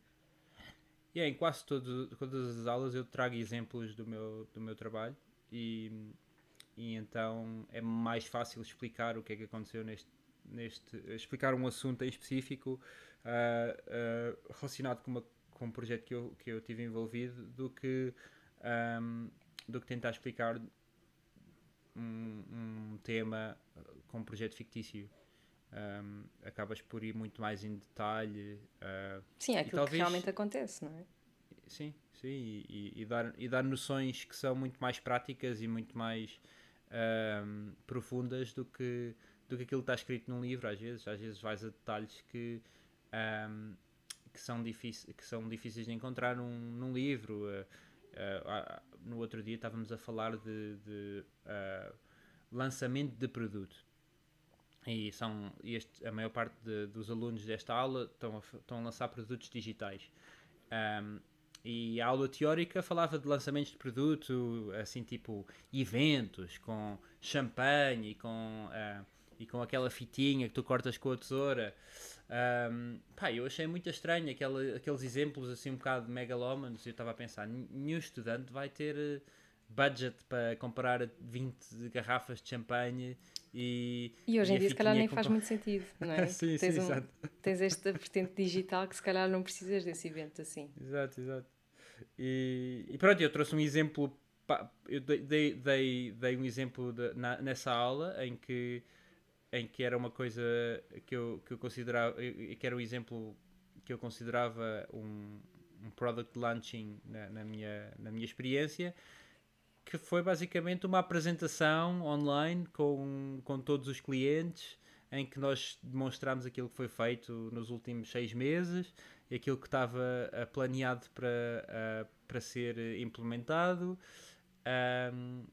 E yeah, em quase todo, todas as aulas eu trago exemplos do meu, do meu trabalho e, e então é mais fácil explicar o que é que aconteceu neste, neste explicar um assunto em específico Uh, uh, relacionado com, uma, com um projeto que eu, que eu tive envolvido do que, um, do que tentar explicar um, um tema com um projeto fictício. Um, acabas por ir muito mais em detalhe. Uh, sim, é aquilo talvez, que realmente acontece, não é? Sim, sim. E, e, dar, e dar noções que são muito mais práticas e muito mais um, profundas do que, do que aquilo que está escrito num livro, às vezes. Às vezes vais a detalhes que Um, que, são difícil, que são difíceis de encontrar num, num livro. Uh, uh, uh, no outro dia estávamos a falar de, de uh, lançamento de produto. E são, este, a maior parte de, dos alunos desta aula estão a, estão a lançar produtos digitais. Um, e a aula teórica falava de lançamentos de produto, assim tipo eventos, com champanhe, com... Uh, e com aquela fitinha que tu cortas com a tesoura. Um, pá, eu achei muito estranho aquele, aqueles exemplos assim um bocado megalómanos. Eu estava a pensar, nenhum estudante vai ter budget para comprar vinte garrafas de champanhe e... E hoje em dia se calhar nem faz muito sentido, não é? Sim, sim, exato. Tens esta vertente digital que se calhar não precisas desse evento assim. Exato, exato. E, e pronto, eu trouxe um exemplo, eu dei, dei, dei um exemplo de, na, nessa aula em que em que era uma coisa que eu, que eu considerava, que era um exemplo que eu considerava um, um product launching na, na, minha, na minha experiência, que foi basicamente uma apresentação online com, com todos os clientes, em que nós demonstramos aquilo que foi feito nos últimos seis meses, aquilo que estava planeado para, para ser implementado, um,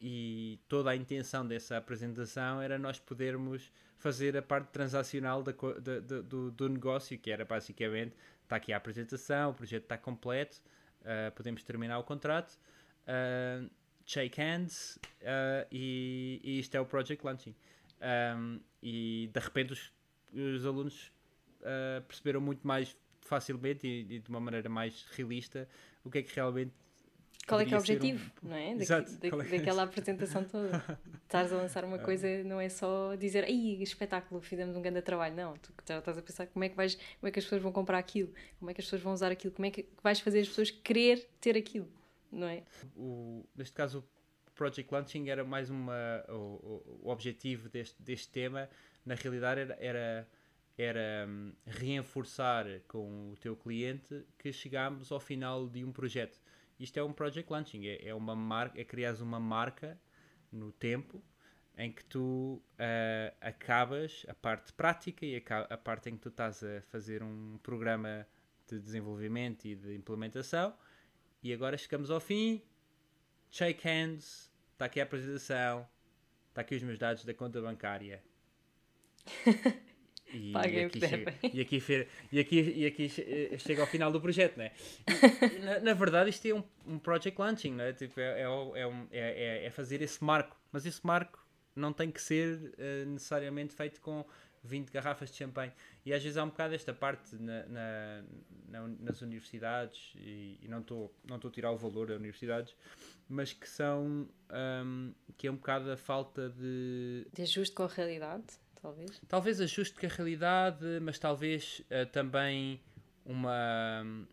e toda a intenção dessa apresentação era nós podermos fazer a parte transacional da, da, do, do negócio, que era basicamente, está aqui a apresentação, o projeto está completo, uh, podemos terminar o contrato, uh, shake hands, uh, e, e isto é o Project Launching. Um, e de repente os, os alunos uh, perceberam muito mais facilmente e, e de uma maneira mais realista o que é que realmente qual é que é o objetivo, um... não é? Daqui, Exato, da, é daquela é? apresentação toda. Estás a lançar uma coisa, não é só dizer ai, espetáculo, fizemos um grande trabalho, não, tu já estás a pensar como é que vais, como é que as pessoas vão comprar aquilo, como é que as pessoas vão usar aquilo, como é que vais fazer as pessoas querer ter aquilo, não é? O, neste caso Project Launching era mais uma... O, o, o objetivo deste, deste tema, na realidade, era, era, era um, reforçar com o teu cliente que chegámos ao final de um projeto. Isto é um Project Launching, é, é uma marca, é criares uma marca no tempo em que tu uh, acabas a parte prática e a, a parte em que tu estás a fazer um programa de desenvolvimento e de implementação, e agora chegamos ao fim... Shake hands, está aqui a apresentação, está aqui os meus dados da conta bancária. E, e, aqui chega, e, aqui, e, aqui, e aqui chega ao final do projeto, não é? E, na, na verdade, isto é um, um project launching, não é? Tipo, é, é, é, é fazer esse marco, mas esse marco não tem que ser uh, necessariamente feito com vinte garrafas de champanhe. E às vezes há um bocado esta parte na, na, na, nas universidades, e, e não estou não estou a tirar o valor das universidades, mas que são um, que é um bocado a falta de... de ajuste com a realidade, talvez. Talvez ajuste com a realidade, mas talvez uh, também uma... Um,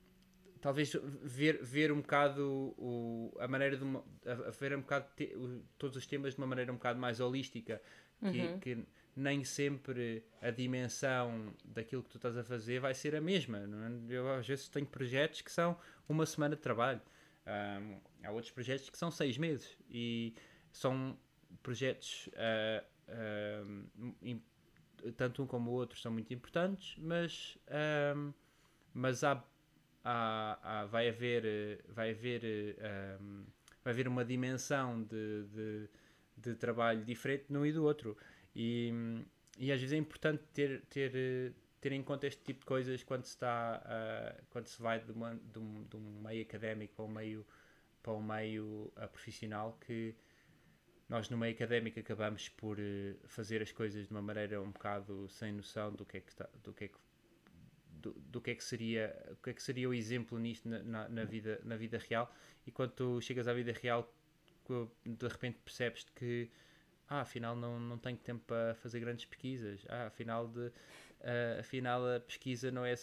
talvez ver, ver um bocado o, a maneira de... Uma, a, a ver um bocado te, o, todos os temas de uma maneira um bocado mais holística, que... Uhum. que nem sempre a dimensão daquilo que tu estás a fazer vai ser a mesma. Eu às vezes tenho projetos que são uma semana de trabalho, um, há outros projetos que são seis meses, e são projetos uh, uh, tanto um como o outro são muito importantes, mas, um, mas há, há, há, vai haver vai haver, um, vai haver uma dimensão de, de, de trabalho diferente de um e do outro. E, e às vezes é importante ter, ter, ter em conta este tipo de coisas quando se, está, uh, quando se vai de, uma, de, um, de um meio académico para um meio, para um meio uh, profissional, que nós no meio académico acabamos por uh, fazer as coisas de uma maneira um bocado sem noção do que é que, está, do que, é que, do, do que, é que seria o que é que seria o exemplo nisto na, na, na, vida, na vida real, e quando tu chegas à vida real de repente percebes que ah, afinal não, não tenho tempo para fazer grandes pesquisas, ah, afinal, de, uh, afinal a pesquisa não é,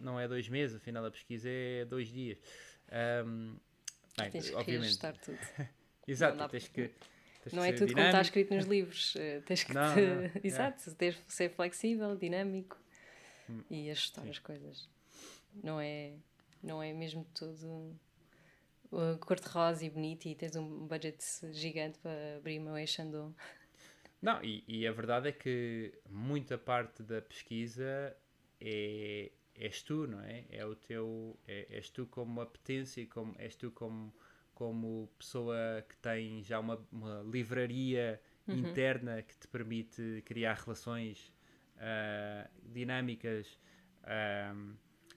não é dois meses, afinal a pesquisa é dois dias. Um, bem, tens obviamente. que registrar tudo. Exato, não, não, tens que... Tens não que é tudo dinâmico. Como está escrito nos livros, uh, tens que não, te... não, Exato, é. tens que ser flexível, dinâmico, hum, e ajustar sim. as coisas. Não é, não é mesmo tudo... cor-de-rosa e bonito, e tens um budget gigante para abrir uma Eixandon. Não, e, e a verdade é que muita parte da pesquisa é, és tu, não é? É o teu, é, és tu como apetência, como, és tu como, como pessoa que tem já uma, uma livraria uhum. interna que te permite criar relações uh, dinâmicas. Um,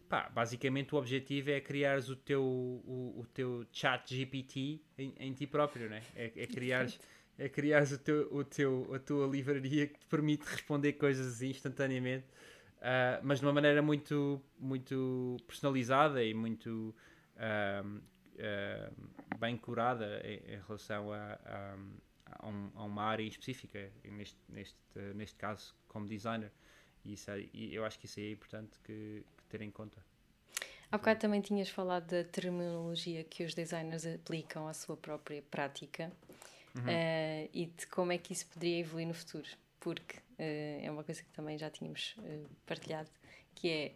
Pá, basicamente o objetivo é criares o teu, o, o teu chat G P T em, em ti próprio, não é? É, é criares, é criares o teu, o teu, a tua livraria que te permite responder coisas instantaneamente, uh, mas de uma maneira muito, muito personalizada e muito uh, uh, bem curada em, em relação a, a, a, um, a uma área específica, neste, neste, neste caso como designer. E isso é, eu acho que isso é importante que, que ter em conta. Há bocado também tinhas falado da terminologia que os designers aplicam à sua própria prática, uhum. uh, e de como é que isso poderia evoluir no futuro, porque uh, é uma coisa que também já tínhamos uh, partilhado, que é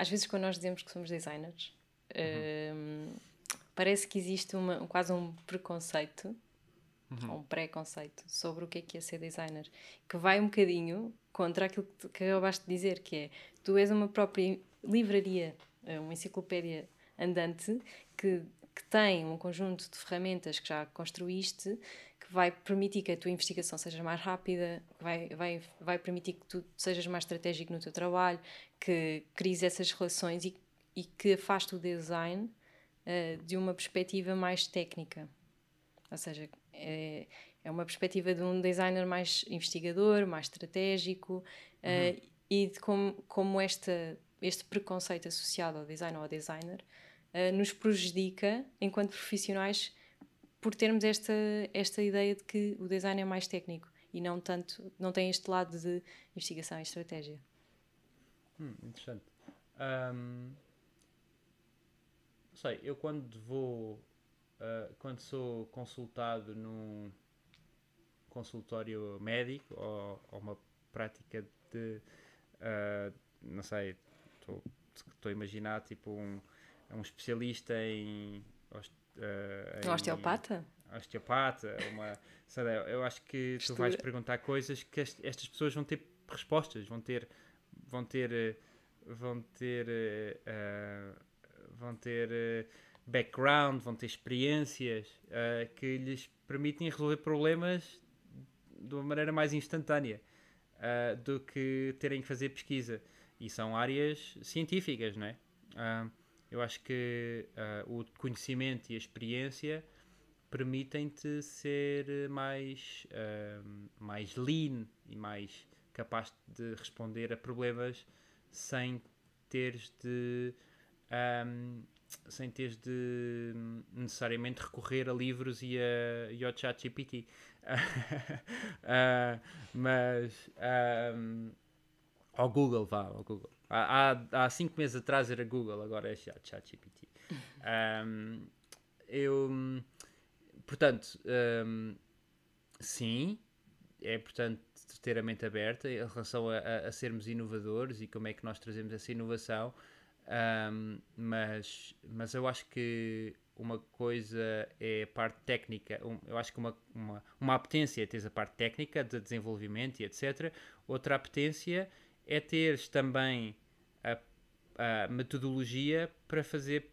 às vezes quando nós dizemos que somos designers, uhum. um, parece que existe uma, quase um preconceito, uhum. ou um pré-conceito sobre o que é que é ser designer, que vai um bocadinho contra aquilo que, que acabaste de dizer, que é, tu és uma própria livraria, uma enciclopédia andante, que, que tem um conjunto de ferramentas que já construíste, que vai permitir que a tua investigação seja mais rápida, vai, vai, vai permitir que tu sejas mais estratégico no teu trabalho, que cries essas relações e, e que afaste o design uh, de uma perspectiva mais técnica. Ou seja, é, é uma perspectiva de um designer mais investigador, mais estratégico, uh, uhum. e de como, como esta, este preconceito associado ao design ou ao designer uh, nos prejudica enquanto profissionais, por termos esta, esta ideia de que o design é mais técnico e não tanto, não tem este lado de investigação e estratégia. Hum, interessante. Um, não sei, eu quando vou, uh, quando sou consultado num consultório médico ou, ou uma prática de, uh, não sei, estou a imaginar tipo um, um especialista em... Uh, em, um osteopata? Osteopata, uma, sei lá, eu acho que Estuda. Tu vais perguntar coisas que est estas pessoas vão ter respostas, vão ter, vão ter, vão ter, uh, vão ter background, vão ter experiências uh, que lhes permitem resolver problemas de uma maneira mais instantânea uh, do que terem que fazer pesquisa. E são áreas científicas, não é? Uh, Eu acho que uh, o conhecimento e a experiência permitem-te ser mais, uh, mais lean e mais capaz de responder a problemas sem teres de, um, sem teres de necessariamente recorrer a livros e, a, e ao chat G P T. uh, mas... Um, ao Google, vá, ao Google. Há, há, há cinco meses atrás era Google, agora é chat G P T. Um, eu, portanto, um, sim, é importante ter a mente aberta em relação a, a, a sermos inovadores e como é que nós trazemos essa inovação, um, mas, mas eu acho que uma coisa é a parte técnica, um, eu acho que uma, uma, uma apetência é ter a parte técnica de desenvolvimento e etcétera. Outra apetência é teres também a, a metodologia para fazer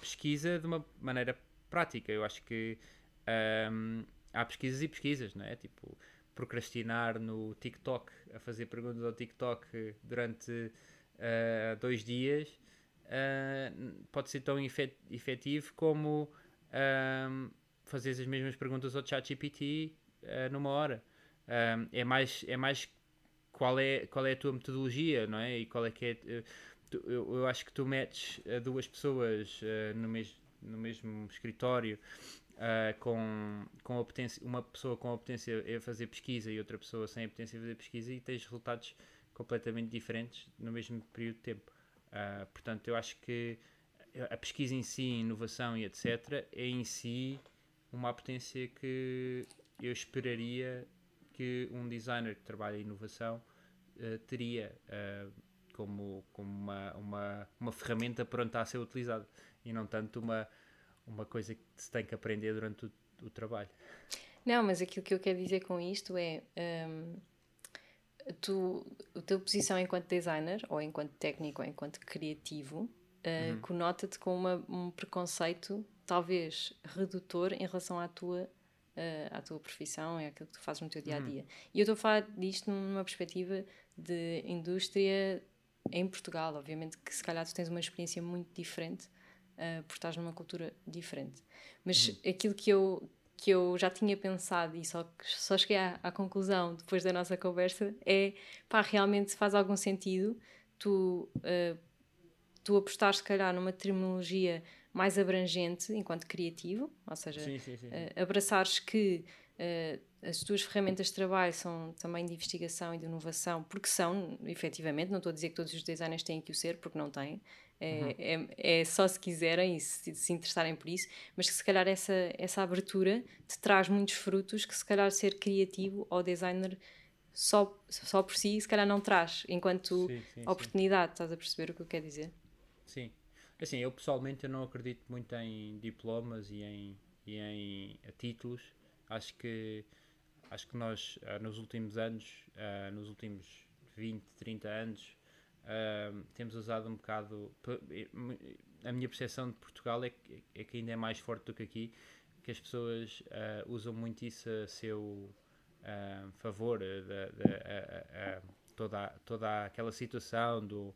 pesquisa de uma maneira prática. Eu acho que um, há pesquisas e pesquisas, não é? Tipo, procrastinar no TikTok, a fazer perguntas ao TikTok durante uh, dois dias uh, pode ser tão efet efetivo como um, fazer as mesmas perguntas ao chat G P T uh, numa hora. Um, é mais... É mais Qual é, qual é a tua metodologia, não é? E qual é que é... Tu, eu, eu acho que tu metes duas pessoas uh, no, mes, no mesmo escritório, uh, com, com apetência, uma pessoa com apetência a fazer pesquisa e outra pessoa sem apetência a fazer pesquisa, e tens resultados completamente diferentes no mesmo período de tempo. Uh, portanto, eu acho que a pesquisa em si, a inovação e etcétera, é em si uma apetência que eu esperaria... que um designer que trabalha em inovação uh, teria uh, como, como uma, uma, uma ferramenta pronta a ser utilizada e não tanto uma, uma coisa que se tem que aprender durante o, o trabalho. Não, mas aquilo que eu quero dizer com isto é um, tu, a tua posição enquanto designer ou enquanto técnico ou enquanto criativo uh, uhum. conota-te com uma, um preconceito talvez redutor em relação à tua à tua profissão, é aquilo que tu fazes no teu dia-a-dia. Uhum. E eu estou a falar disto numa perspectiva de indústria em Portugal, obviamente que se calhar tu tens uma experiência muito diferente uh, porque estás numa cultura diferente. Mas uhum. aquilo que eu, que eu já tinha pensado e só, só cheguei à, à conclusão depois da nossa conversa é, pá, realmente faz algum sentido tu, uh, tu apostares se calhar numa terminologia mais abrangente enquanto criativo, ou seja, sim, sim, sim. Uh, abraçares que uh, as tuas ferramentas de trabalho são também de investigação e de inovação, porque são, efetivamente, não estou a dizer que todos os designers têm que o ser, porque não têm, é, uhum. é, é só se quiserem e se, se interessarem por isso, mas que se calhar essa, essa abertura te traz muitos frutos que se calhar ser criativo ou designer só, só por si, se calhar não traz enquanto sim, sim, oportunidade, sim. Estás a perceber o que eu quero dizer? Sim, assim, eu pessoalmente eu não acredito muito em diplomas e em, e em títulos. Acho que, acho que nós nos últimos anos, uh, nos últimos vinte, trinta anos, uh, temos usado um bocado, a minha percepção de Portugal é que, é que ainda é mais forte do que aqui, que as pessoas uh, usam muito isso a seu uh, favor, de, de, a, a, a toda, toda aquela situação do uh,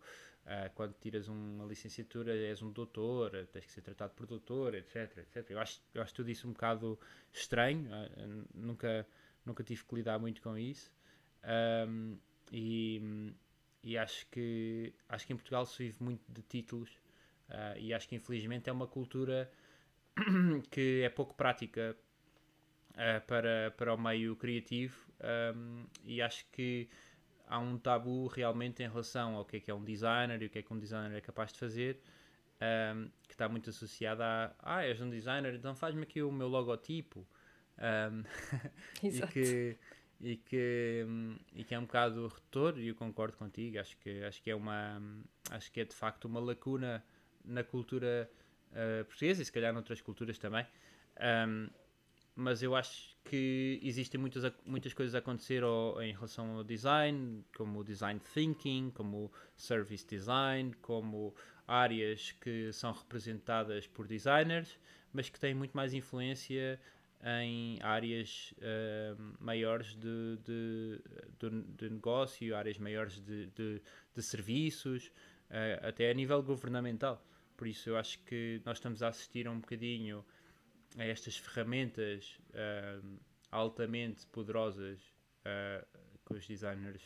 quando tiras uma licenciatura és um doutor, tens que ser tratado por doutor, etc, etcétera. Eu acho, eu acho tudo isso um bocado estranho, uh, nunca, nunca tive que lidar muito com isso, um, e, e acho que, acho que em Portugal se vive muito de títulos, uh, e acho que infelizmente é uma cultura que é pouco prática uh, para, para o meio criativo, um, e acho que há um tabu realmente em relação ao que é que é um designer e o que é que um designer é capaz de fazer, um, que está muito associado a ah, és um designer, então faz-me aqui o meu logotipo, um, e, que, e, que, e que é um bocado retor, e eu concordo contigo, acho que, acho que é uma acho que é de facto uma lacuna na cultura Uh, portuguesa, e se calhar noutras culturas também, um, mas eu acho que existem muitas, muitas coisas a acontecer ao, em relação ao design, como o design thinking, como o service design, como áreas que são representadas por designers, mas que têm muito mais influência em áreas uh, maiores de, de, de, de negócio, áreas maiores de, de, de serviços, uh, até a nível governamental. Por isso eu acho que nós estamos a assistir um bocadinho a estas ferramentas uh, altamente poderosas uh, que os designers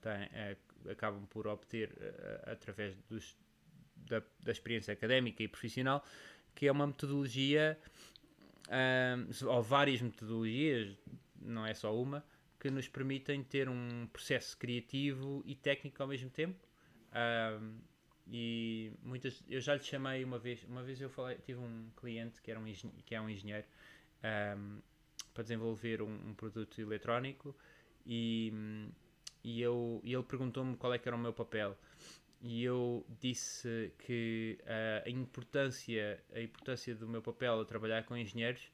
têm, uh, acabam por obter uh, através dos, da, da experiência académica e profissional, que é uma metodologia, uh, ou várias metodologias, não é só uma, que nos permitem ter um processo criativo e técnico ao mesmo tempo. Uh, e muitas, eu já lhe chamei uma vez, uma vez eu falei, tive um cliente que, era um que é um engenheiro um, para desenvolver um, um produto eletrónico, e, e, eu, e ele perguntou-me qual é que era o meu papel, e eu disse que uh, a, importância, a importância do meu papel a trabalhar com engenheiros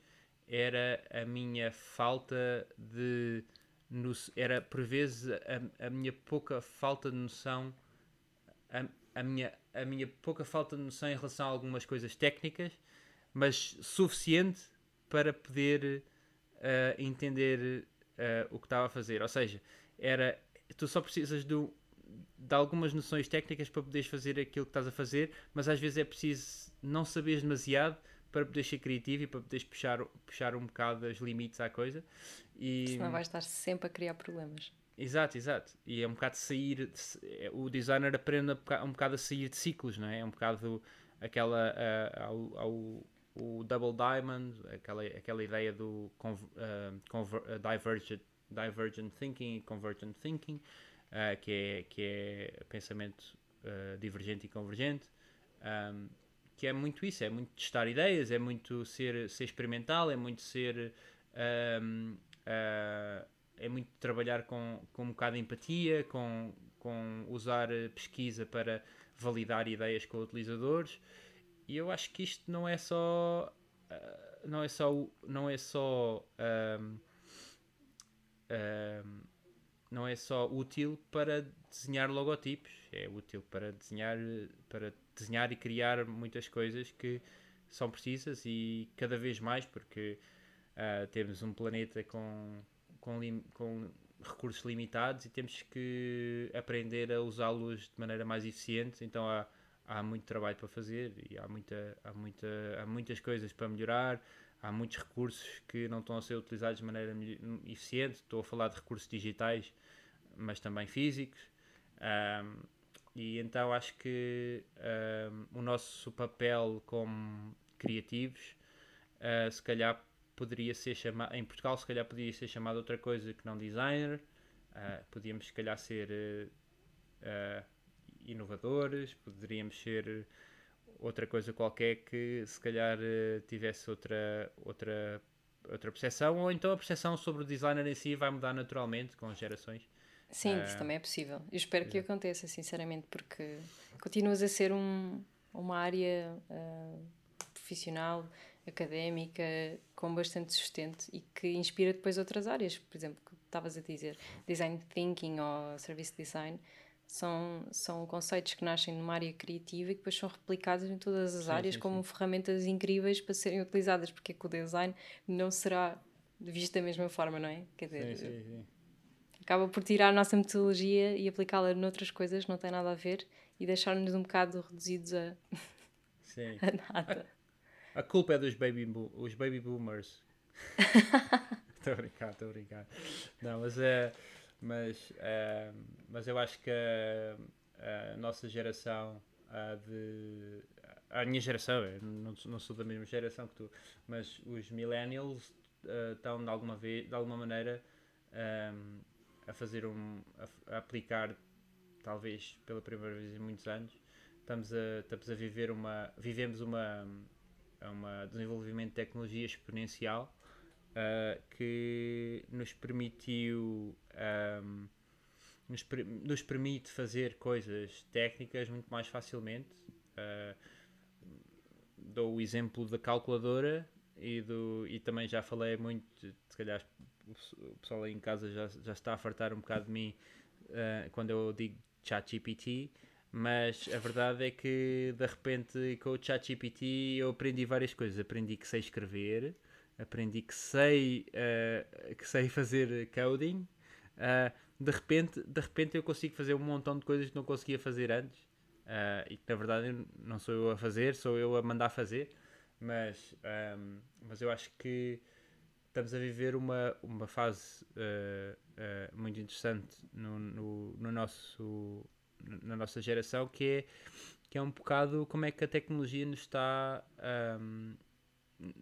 era a minha falta de noção, era por vezes a, a minha pouca falta de noção a, A minha, a minha pouca falta de noção em relação a algumas coisas técnicas, mas suficiente para poder uh, entender uh, o que estava a fazer. Ou seja, era, tu só precisas do, de algumas noções técnicas para poderes fazer aquilo que estás a fazer, mas às vezes é preciso não saberes demasiado para poderes ser criativo e para poderes puxar, puxar um bocado os limites à coisa. E... senão vais estar sempre a criar problemas. Exato, exato. E é um bocado de sair... De, o designer aprende um bocado a sair de ciclos, não é? É um bocado aquela... Uh, ao, ao, o Double Diamond, aquela, aquela ideia do conver, uh, conver, uh, divergent, divergent Thinking e Convergent Thinking, uh, que, é, que é pensamento uh, divergente e convergente, um, que é muito isso, é muito testar ideias, é muito ser, ser experimental, é muito ser... Um, uh, é muito trabalhar com, com um bocado de empatia, com, com usar pesquisa para validar ideias com utilizadores, e eu acho que isto não é só não é só não é só um, um, não é só útil para desenhar logotipos, é útil para desenhar, para desenhar e criar muitas coisas que são precisas, e cada vez mais, porque uh, temos um planeta com Com, lim, com recursos limitados, e temos que aprender a usá-los de maneira mais eficiente. Então há, há muito trabalho para fazer, e há, muita, há, muita, há muitas coisas para melhorar, há muitos recursos que não estão a ser utilizados de maneira eficiente. Estou a falar de recursos digitais, mas também físicos, um, e então acho que um, o nosso papel como criativos, uh, se calhar poderia ser chamado, em Portugal se calhar poderia ser chamado outra coisa que não designer, uh, podíamos se calhar ser uh, uh, inovadores, poderíamos ser outra coisa qualquer que se calhar uh, tivesse outra, outra, outra percepção, ou então a percepção sobre o designer em si vai mudar naturalmente com as gerações. Sim, uh... isso também é possível. Eu espero que aconteça, sinceramente, porque continuas a ser um, uma área uh, profissional, académica, com bastante sustento e que inspira depois outras áreas. Por exemplo, que estavas a dizer, design thinking ou service design, são, são conceitos que nascem numa área criativa e que depois são replicados em todas as sim, áreas sim, como sim. ferramentas incríveis para serem utilizadas, porque é que o design não será visto da mesma forma, não é? Quer dizer, sim, sim, sim. acaba por tirar a nossa metodologia e aplicá-la noutras coisas, não tem nada a ver, e deixar-nos um bocado reduzidos a, sim. a nada. A, a culpa é dos baby, bo- os baby boomers. Estou a brincar, estou a brincar. Não, mas é... Mas, uh, mas eu acho que a, a nossa geração a de... A minha geração, eu não, não sou da mesma geração que tu, mas os millennials uh, estão de alguma, vez, de alguma maneira um, a fazer um... A, a aplicar, talvez pela primeira vez em muitos anos, estamos a, estamos a viver uma... Vivemos uma... uma desenvolvimento de tecnologia exponencial Uh, que nos permitiu um, nos, per- nos permite fazer coisas técnicas muito mais facilmente. Uh, dou o exemplo da calculadora e, do, e também já falei muito, se calhar o pessoal aí em casa já, já está a fartar um bocado de mim uh, quando eu digo ChatGPT, mas a verdade é que de repente com o ChatGPT eu aprendi várias coisas. Aprendi que sei escrever, aprendi que sei, uh, que sei fazer coding, uh, de repente, de repente eu consigo fazer um montão de coisas que não conseguia fazer antes, uh, e que na verdade não sou eu a fazer, sou eu a mandar fazer, mas, um, mas eu acho que estamos a viver uma, uma fase uh, uh, muito interessante no, no, no nosso, na nossa geração, que é, que é um bocado como é que a tecnologia nos está... Um,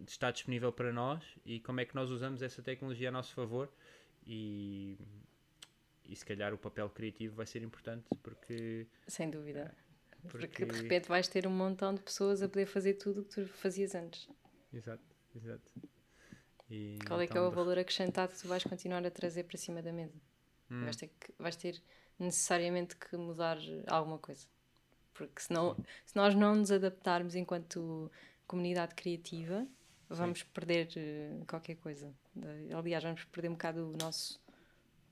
está disponível para nós e como é que nós usamos essa tecnologia a nosso favor, e, e se calhar o papel criativo vai ser importante, porque... Sem dúvida, porque... porque de repente vais ter um montão de pessoas a poder fazer tudo o que tu fazias antes. Exato, exato. E qual é então... que é o valor acrescentado que tu vais continuar a trazer para cima da mesa? Hum. Vais ter que, vais ter necessariamente que mudar alguma coisa, porque senão, se nós não nos adaptarmos enquanto... comunidade criativa, vamos sim. perder uh, qualquer coisa. Aliás, vamos perder um bocado o nosso,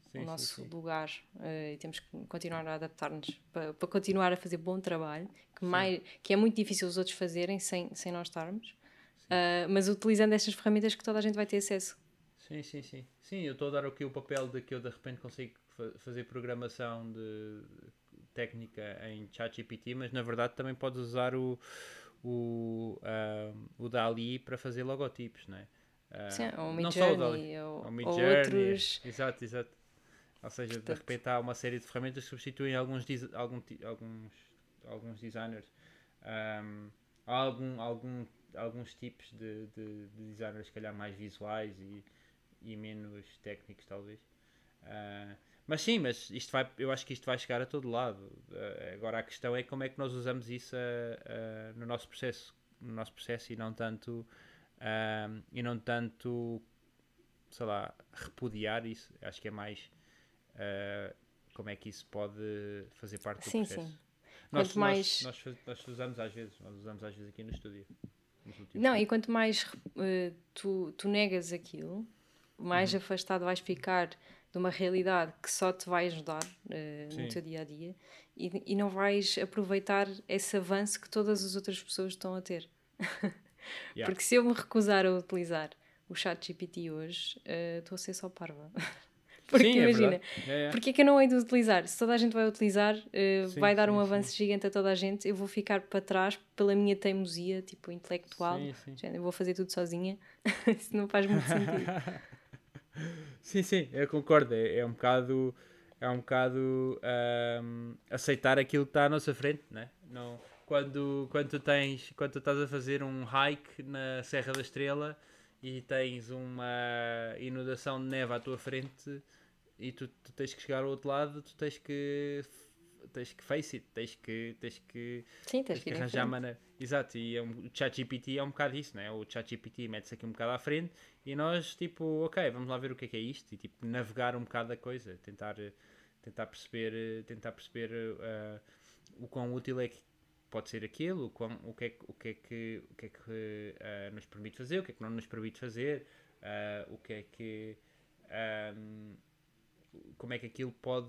sim, o nosso sim, sim. lugar, uh, e temos que continuar a adaptar-nos para, para continuar a fazer bom trabalho, que, mais, que é muito difícil os outros fazerem sem, sem nós estarmos, uh, mas utilizando estas ferramentas que toda a gente vai ter acesso. Sim, sim, sim. Sim, eu estou a dar aqui o papel de que eu de repente consigo fa- fazer programação de técnica em ChatGPT, mas na verdade também podes usar o o, uh, o DALL-E para fazer logotipos, não é? Uh, Sim, ou o Midjourney, ou, ou, ou outros... Exato, exato. Ou seja, portanto, de repente há uma série de ferramentas que substituem alguns, algum, alguns, alguns designers. Um, há algum, algum, alguns tipos de, de, de designers, se calhar, mais visuais e, e menos técnicos, talvez. Uh, Mas sim, mas isto vai, eu acho que isto vai chegar a todo lado. Uh, agora a questão é como é que nós usamos isso uh, uh, no nosso processo, no nosso processo e não tanto, uh, e não tanto, sei lá, repudiar isso. Acho que é mais uh, como é que isso pode fazer parte sim, do processo. Sim. Nós, quanto nós, mais... nós, nós, nós usamos às vezes, nós usamos às vezes aqui no estúdio. Não, tempo. E quanto mais uh, tu, tu negas aquilo, mais uhum. afastado vais ficar de uma realidade que só te vai ajudar uh, no teu dia-a-dia, e, e não vais aproveitar esse avanço que todas as outras pessoas estão a ter. yeah. Porque se eu me recusar a utilizar o ChatGPT hoje, uh, estou a ser só parva. Porque sim, imagina, é é, é. porque é que eu não hei de utilizar? Se toda a gente vai utilizar, uh, sim, vai dar sim, um avanço sim. gigante a toda a gente, eu vou ficar para trás pela minha teimosia, tipo, intelectual. Sim, sim. Gente, eu vou fazer tudo sozinha. Isso não faz muito sentido. Sim, sim, eu concordo. É, é um bocado, é um bocado um, aceitar aquilo que está à nossa frente, né? Não, quando, quando, tu tens, quando tu estás a fazer um hike na Serra da Estrela e tens uma inundação de neve à tua frente e tu, tu tens que chegar ao outro lado, tu tens que, tens que face it, tens que, tens que, sim, tens tens que arranjar maneira. Exato, e é um, o ChatGPT é um bocado isso, né? O ChatGPT mete-se aqui um bocado à frente e nós, tipo, ok, vamos lá ver o que é que é isto, e tipo, navegar um bocado a coisa, tentar, tentar perceber, tentar perceber uh, o quão útil é que pode ser aquilo, o, quão, o que é que, o que, é que, o que, é que uh, nos permite fazer, o que é que não nos permite fazer, uh, o que é que um, como é que aquilo pode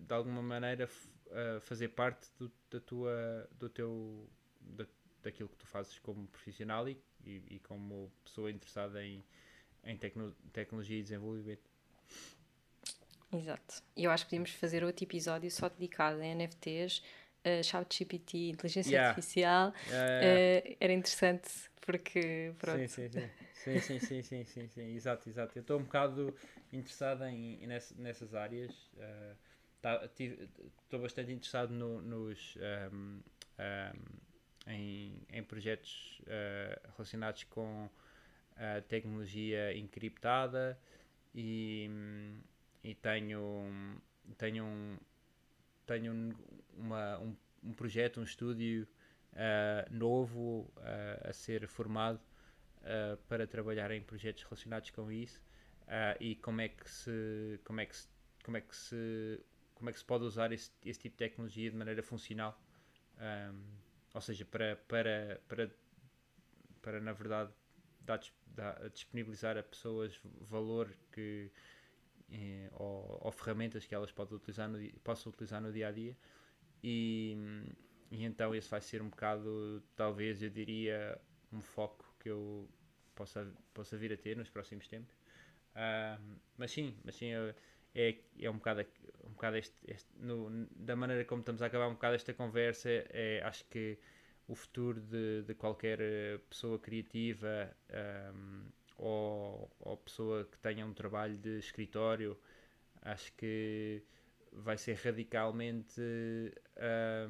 de alguma maneira uh, fazer parte do, da tua, do teu, da, daquilo que tu fazes como profissional e, e, e como pessoa interessada em, em tecno, tecnologia e desenvolvimento. Exato. E eu acho que podíamos fazer outro episódio só dedicado a N F Ts, uh, ChatGPT, inteligência yeah. artificial. Uh, uh, era interessante porque, pronto. Sim, sim, sim. Sim, sim, sim, sim, sim, sim. Exato, exato. Eu estou um bocado interessado em, ness, nessas áreas. Uh, tá, estou bastante interessado no, nos, um, um, em, em projetos uh, relacionados com a tecnologia encriptada e... E tenho, tenho, tenho uma, um, um projeto, um estúdio uh, novo uh, a ser formado uh, para trabalhar em projetos relacionados com isso uh, e como é que se, como é que se, como é que se, como é que se pode usar esse, esse tipo de tecnologia de maneira funcional, um, ou seja, para, para, para, para na verdade dar, dar, disponibilizar a pessoas valor que Ou, ou ferramentas que elas podem utilizar no, possam utilizar no dia-a-dia e, e então esse vai ser um bocado, talvez eu diria, um foco que eu possa, possa vir a ter nos próximos tempos, uh, mas sim, mas sim é, é, é um bocado, um bocado este, este, no, da maneira como estamos a acabar um bocado esta conversa, é, acho que o futuro de, de qualquer pessoa criativa um, Ou, ou pessoa que tenha um trabalho de escritório, acho que vai ser radicalmente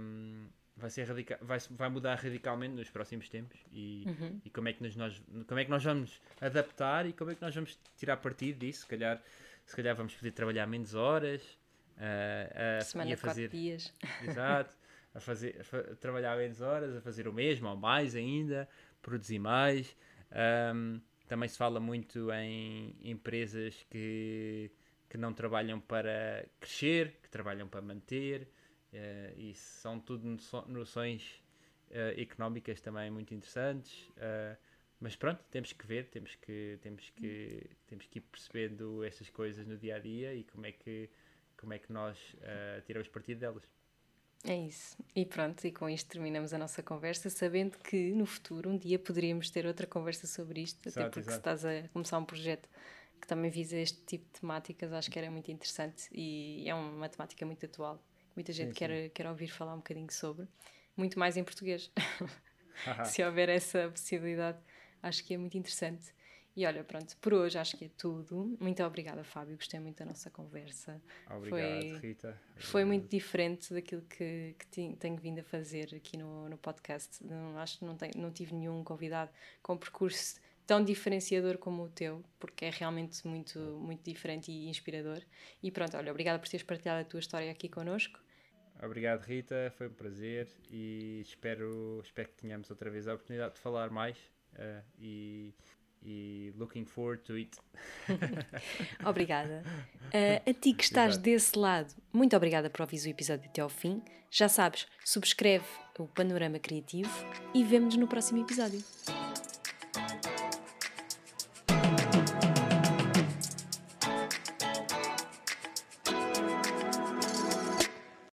um, vai, ser radica- vai, vai mudar radicalmente nos próximos tempos e, uhum. e como, é que nos, nós, como é que nós vamos adaptar e como é que nós vamos tirar partido disso. Se calhar, se calhar vamos poder trabalhar menos horas uh, a, semana e a fazer quatro dias. Exato, a fazer, a trabalhar menos horas, a fazer o mesmo ou mais ainda, produzir mais. um, Também se fala muito em empresas que, que não trabalham para crescer, que trabalham para manter, uh, e são tudo noções uh, económicas também muito interessantes, uh, mas pronto, temos que ver, temos que, temos que, temos que ir percebendo essas coisas no dia-a-dia e como é que, como é que nós uh, tiramos partido delas. É isso. E pronto, e com isto terminamos a nossa conversa, sabendo que no futuro um dia poderíamos ter outra conversa sobre isto, exato, até porque exato. Se estás a começar um projeto que também visa este tipo de temáticas, acho que era muito interessante e é uma temática muito atual. Muita gente sim, sim. Quer, quer ouvir falar um bocadinho sobre, muito mais em português. Se houver essa possibilidade, acho que é muito interessante. E olha, pronto, por hoje acho que é tudo. Muito obrigada, Fábio, gostei muito da nossa conversa. Obrigado, foi, Rita. Obrigado. Foi muito diferente daquilo que, que tenho vindo a fazer aqui no, no podcast. Não, acho que não, tenho, não tive nenhum convidado com percurso tão diferenciador como o teu, porque é realmente muito, muito diferente e inspirador. E pronto, olha, obrigada por teres partilhado a tua história aqui connosco. Obrigado, Rita, foi um prazer e espero, espero que tenhamos outra vez a oportunidade de falar mais uh, e... e looking forward to it. Obrigada. Uh, a ti que estás exato. Desse lado, muito obrigada por ouvir o episódio até ao fim. Já sabes, subscreve o Panorama Criativo e vemo-nos no próximo episódio.